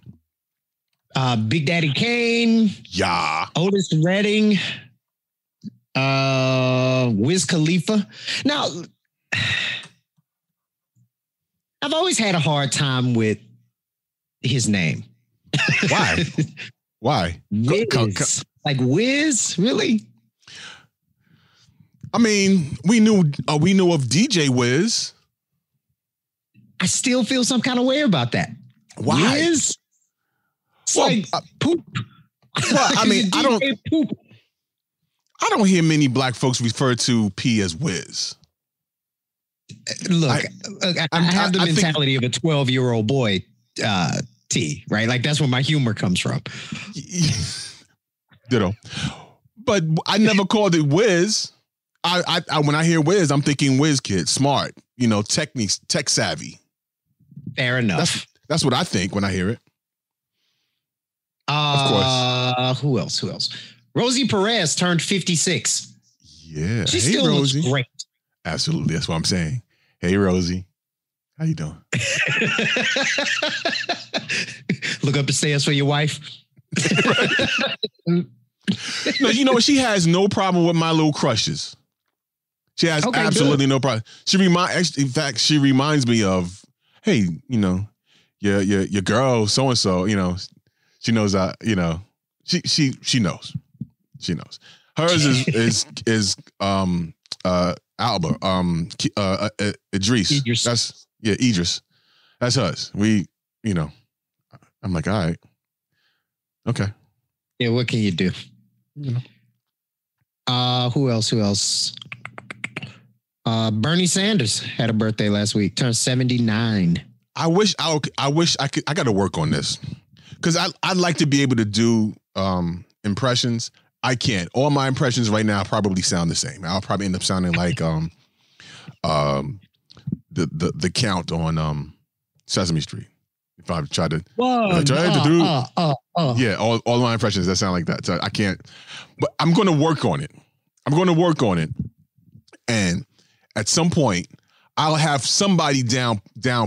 Big Daddy Kane. Yeah. Otis Redding. Wiz Khalifa. Now, I've always had a hard time with his name. Why? Why? Wiz. Like Wiz? Really? I mean, we knew of DJ Wiz. I still feel some kind of way about that. Why? Wiz? It's poop. Well, I mean, I don't hear many black folks refer to P as Wiz. Look, I have the mentality of a 12-year-old boy, T, right? Like that's where my humor comes from. Ditto. But I never called it Wiz. I when I hear Wiz, I'm thinking Wiz Kid, smart, you know, techniques, tech savvy. Fair enough. That's what I think when I hear it. Of course. Who else? Who else? Rosie Perez turned 56. Yeah. She still looks great. Absolutely. That's what I'm saying. Hey, Rosie. How you doing? Look up the stairs for your wife. No, you know, she has no problem with my little crushes. She has absolutely no problem. She in fact, she reminds me of, hey, you know, your girl, so and so, you know, she knows I, you know, she knows. She knows. Hers is Alba, Idris. Idris. Idris. That's us. We, you know, I'm like, all right. Okay. Yeah, what can you do? You know. Who else? Bernie Sanders had a birthday last week. Turned 79. I wish I could. I got to work on this because I'd like to be able to do impressions. I can't. All my impressions right now probably sound the same. I'll probably end up sounding like the count on Sesame Street. If I try to, do, yeah, all my impressions that sound like that. So I can't, but I'm going to work on it. And at some point, I'll have somebody down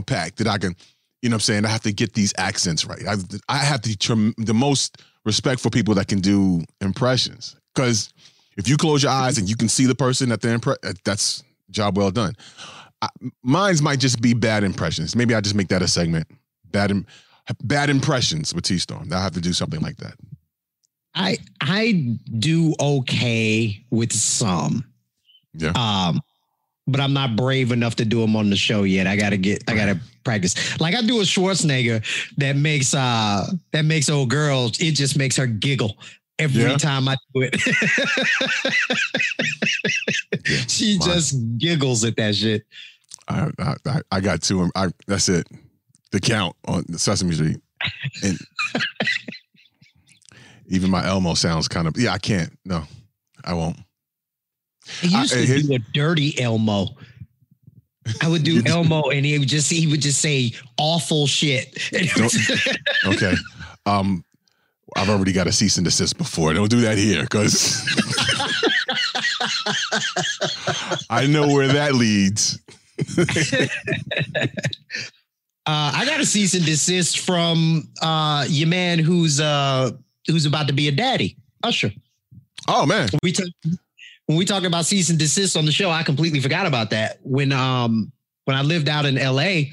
packed that I can, you know what I'm saying? I have to get these accents right. I have the most respect for people that can do impressions. Because if you close your eyes and you can see the person at the that's job well done. Mines might just be bad impressions. Maybe I just make that a segment. Bad impressions with T-Storm. I'll have to do something like that. I do okay with some. Yeah. But I'm not brave enough to do them on the show yet. I gotta practice. Like I do a Schwarzenegger that makes old girls, it just makes her giggle every time I do it. Yeah, she just giggles at that shit. I got two. That's it. The count on Sesame Street, and even my Elmo sounds kind of I can't. No, I won't. It used to be a dirty Elmo. I would do Elmo, and he would just say awful shit. Okay, I've already got a cease and desist before. Don't do that here, because I know where that leads. I got a cease and desist from your man who's about to be a daddy, Usher. Oh man, when we talk about cease and desist on the show, I completely forgot about that. When I lived out in LA,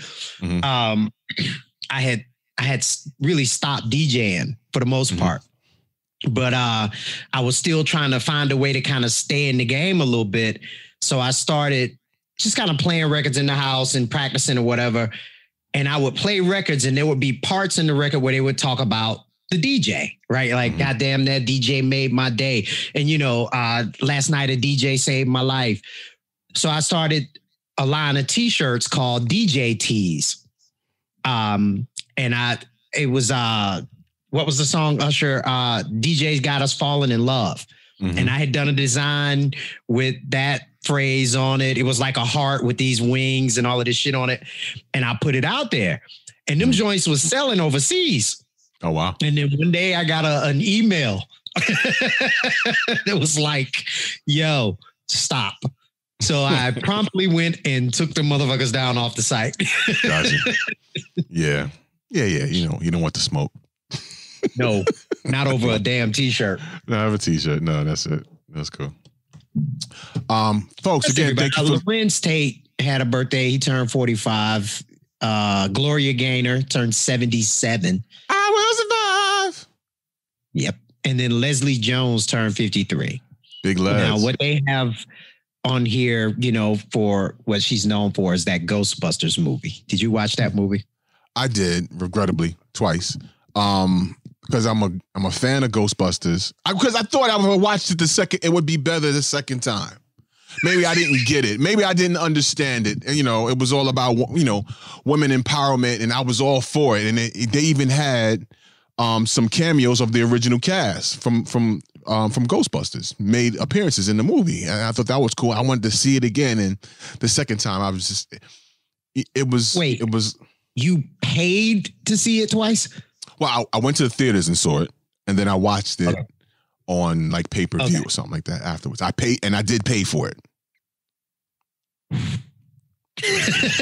I had really stopped DJing for the most part, but I was still trying to find a way to kind of stay in the game a little bit. So I started just kind of playing records in the house and practicing or whatever. And I would play records and there would be parts in the record where they would talk about the DJ, right? Like, goddamn, that DJ made my day. And, you know, last night a DJ saved my life. So I started a line of T-shirts called DJ Tees. And it was what was the song, Usher? DJ's Got Us Falling in Love. Mm-hmm. And I had done a design with that phrase on it. It was like a heart with these wings and all of this shit on it. And I put it out there. And them joints was selling overseas. Oh, wow. And then one day I got an email that was like, yo, stop. So I promptly went and took the motherfuckers down off the site. Gotcha. Yeah. Yeah. You know, you don't want the smoke. No, not over a damn T-shirt. No, I have a T-shirt. No, that's it. That's cool. Folks, again, thank you. Lorenz Tate had a birthday. He turned 45. Gloria Gaynor turned 77. I will survive. Yep. And then Leslie Jones turned 53. Big Les. Now, what they have on here, you know, for what she's known for is that Ghostbusters movie. Did you watch that movie? I did, regrettably, twice. Because I'm a fan of Ghostbusters. Because I thought I would have watched it it would be better the second time. Maybe I didn't get it. Maybe I didn't understand it. And, you know, it was all about, you know, women empowerment, and I was all for it. And they even had some cameos of the original cast from Ghostbusters made appearances in the movie, and I thought that was cool. I wanted to see it again, and the second time I was just, you paid to see it twice? Well, I went to the theaters and saw it, and then I watched it on like pay-per-view or something like that afterwards. I paid, and I did pay for it. I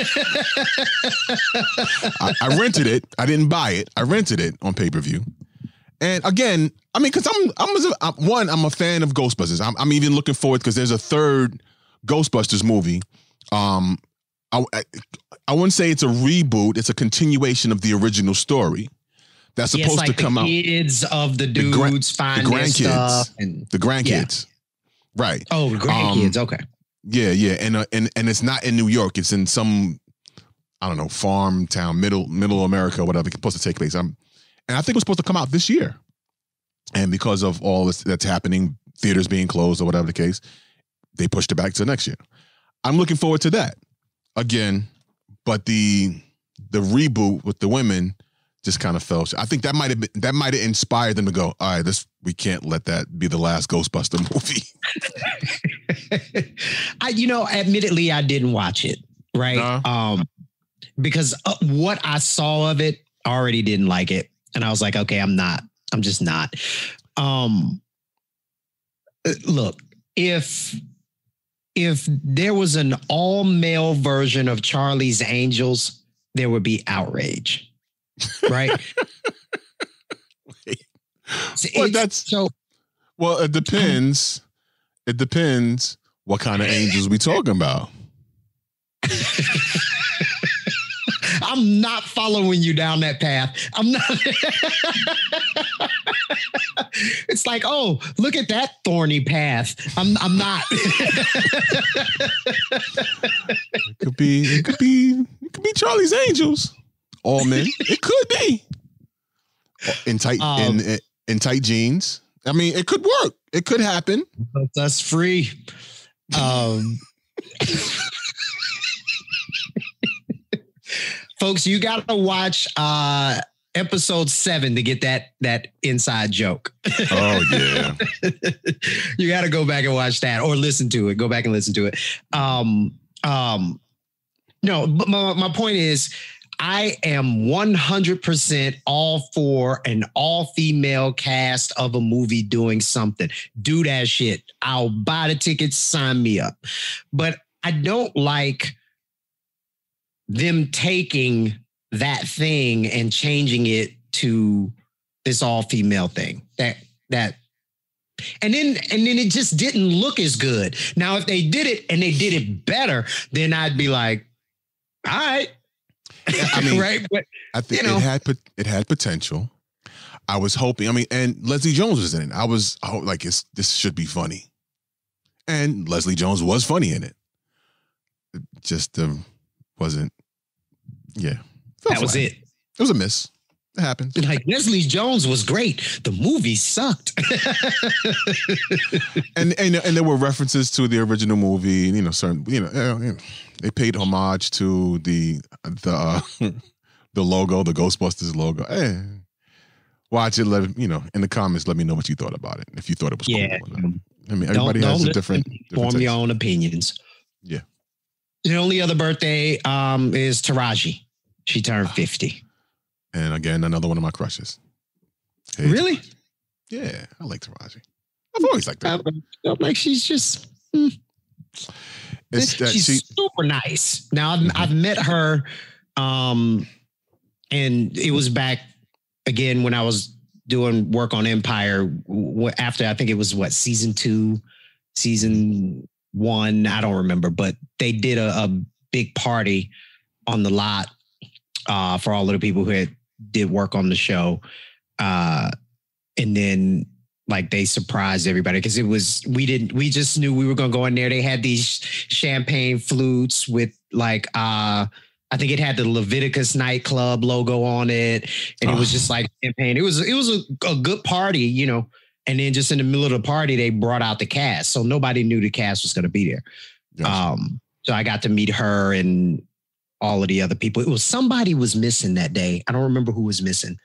rented it. I didn't buy it. I rented it on pay-per-view. And again, I mean, because I'm a fan of Ghostbusters. I'm even looking forward, because there's a third Ghostbusters movie. I wouldn't say it's a reboot. It's a continuation of the original story that's supposed to come out. Kids of the dudes find the grandkids. The grandkids, right? Oh, grandkids. Okay. Yeah, yeah, and it's not in New York. It's in some, I don't know, farm town, middle America, whatever. It's supposed to take place. And I think it was supposed to come out this year. And because of all this that's happening, theaters being closed or whatever the case, they pushed it back to next year. I'm looking forward to that again, but the reboot with the women just kind of fell short. I think that might have inspired them to go, all right, we can't let that be the last Ghostbuster movie. Admittedly, I didn't watch it, right? Because what I saw of it, I already didn't like it. And I was like, okay, I'm just not. Look, if there was an all-male version of Charlie's Angels, there would be outrage, right? It depends. It depends what kind of angels we talking about. I'm not following you down that path. I'm not. It's like, oh, look at that thorny path. I'm not. It could be Charlie's Angels. All men. It could be. In tight jeans. I mean, it could work. It could happen. But that's free. Folks, you gotta watch episode 7 to get that inside joke. Oh yeah, you gotta go back and watch that, or listen to it. Go back and listen to it. No, but my point is, I am 100% all for an all-female cast of a movie doing something. Do that shit. I'll buy the tickets. Sign me up. But I don't like them taking that thing and changing it to this all-female thing. And then it just didn't look as good. Now, if they did it and they did it better, then I'd be like, all right. I mean, right? But, I think it had potential. I was hoping. I mean, and Leslie Jones was in it. This should be funny. And Leslie Jones was funny in it. Wasn't. Yeah. That was it. It was a miss. It happened. Like, Leslie Jones was great. The movie sucked. and there were references to the original movie, and they paid homage to the the logo, the Ghostbusters logo. Hey, watch it, in the comments, let me know what you thought about it. If you thought it was cool. I mean, everybody has a different form your own opinions. Yeah. The only other birthday is Taraji. She turned 50. And again, another one of my crushes. Hey, really? Taraji. Yeah, I like Taraji. I've always liked her. Like, she's just... She's super nice. Now, I've met her, and it was back, again, when I was doing work on Empire, after, I think it was, season 1, I don't remember, but they did a big party on the lot for all of the people who did work on the show, and then they surprised everybody, because we just knew we were gonna go in there. They had these champagne flutes with I think it had the Leviticus nightclub logo on it, and it was just like champagne. It was a good party, And then just in the middle of the party, they brought out the cast. So nobody knew the cast was going to be there. Gotcha. So I got to meet her and all of the other people. Somebody was missing that day. I don't remember who was missing.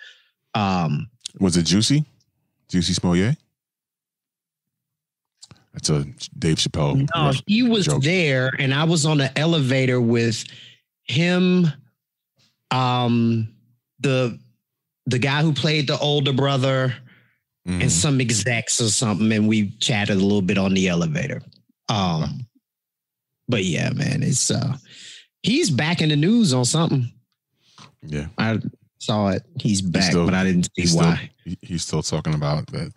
Was it Juicy? Juicy Smollett? That's a Dave Chappelle. No, he was joke. There, and I was on the elevator with him, the guy who played the older brother, and some execs or something, and we chatted a little bit on the elevator. But yeah, man, it's he's back in the news on something. Yeah, I saw it. He's back, but I didn't see why. He's still talking about that.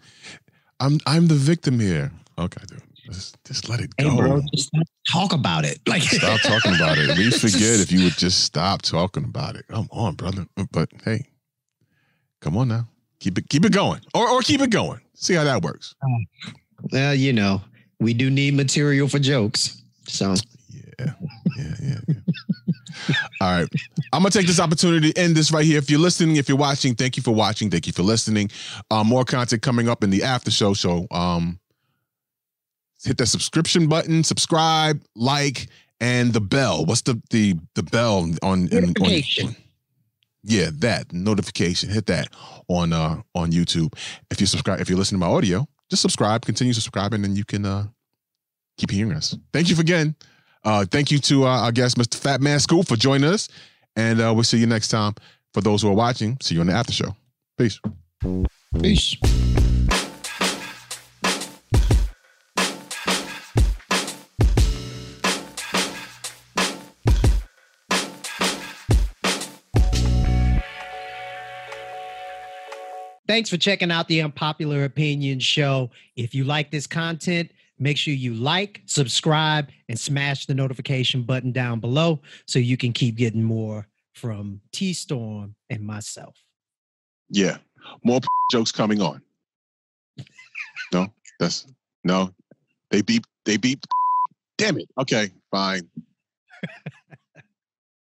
I'm the victim here. Okay, dude. Just let it go. Hey, bro, just talk about it. Like, stop talking about it. We forget if you would just stop talking about it. Come on, brother. But hey, come on now. Keep it going. Or keep it going. See how that works. Well, you know, we do need material for jokes. So yeah. All right. I'm going to take this opportunity to end this right here. If you're listening, if you're watching, thank you for watching. Thank you for listening. More content coming up in the after show. So hit that subscription button, subscribe, like, and the bell. What's the bell on notification? Yeah, that notification. Hit that on YouTube. If you subscribe, if you're listening to my audio, just subscribe, continue subscribing, and you can keep hearing us. Thank you again. Thank you to our guest, Mr. Fat Man School, for joining us. And we'll see you next time. For those who are watching, see you on the after show. Peace. Peace. Thanks for checking out the Unpopular Opinion Show. If you like this content, make sure you like, subscribe, and smash the notification button down below so you can keep getting more from T-Storm and myself. Yeah. More jokes coming on. No, that's... No. They beep. Damn it. Okay, fine.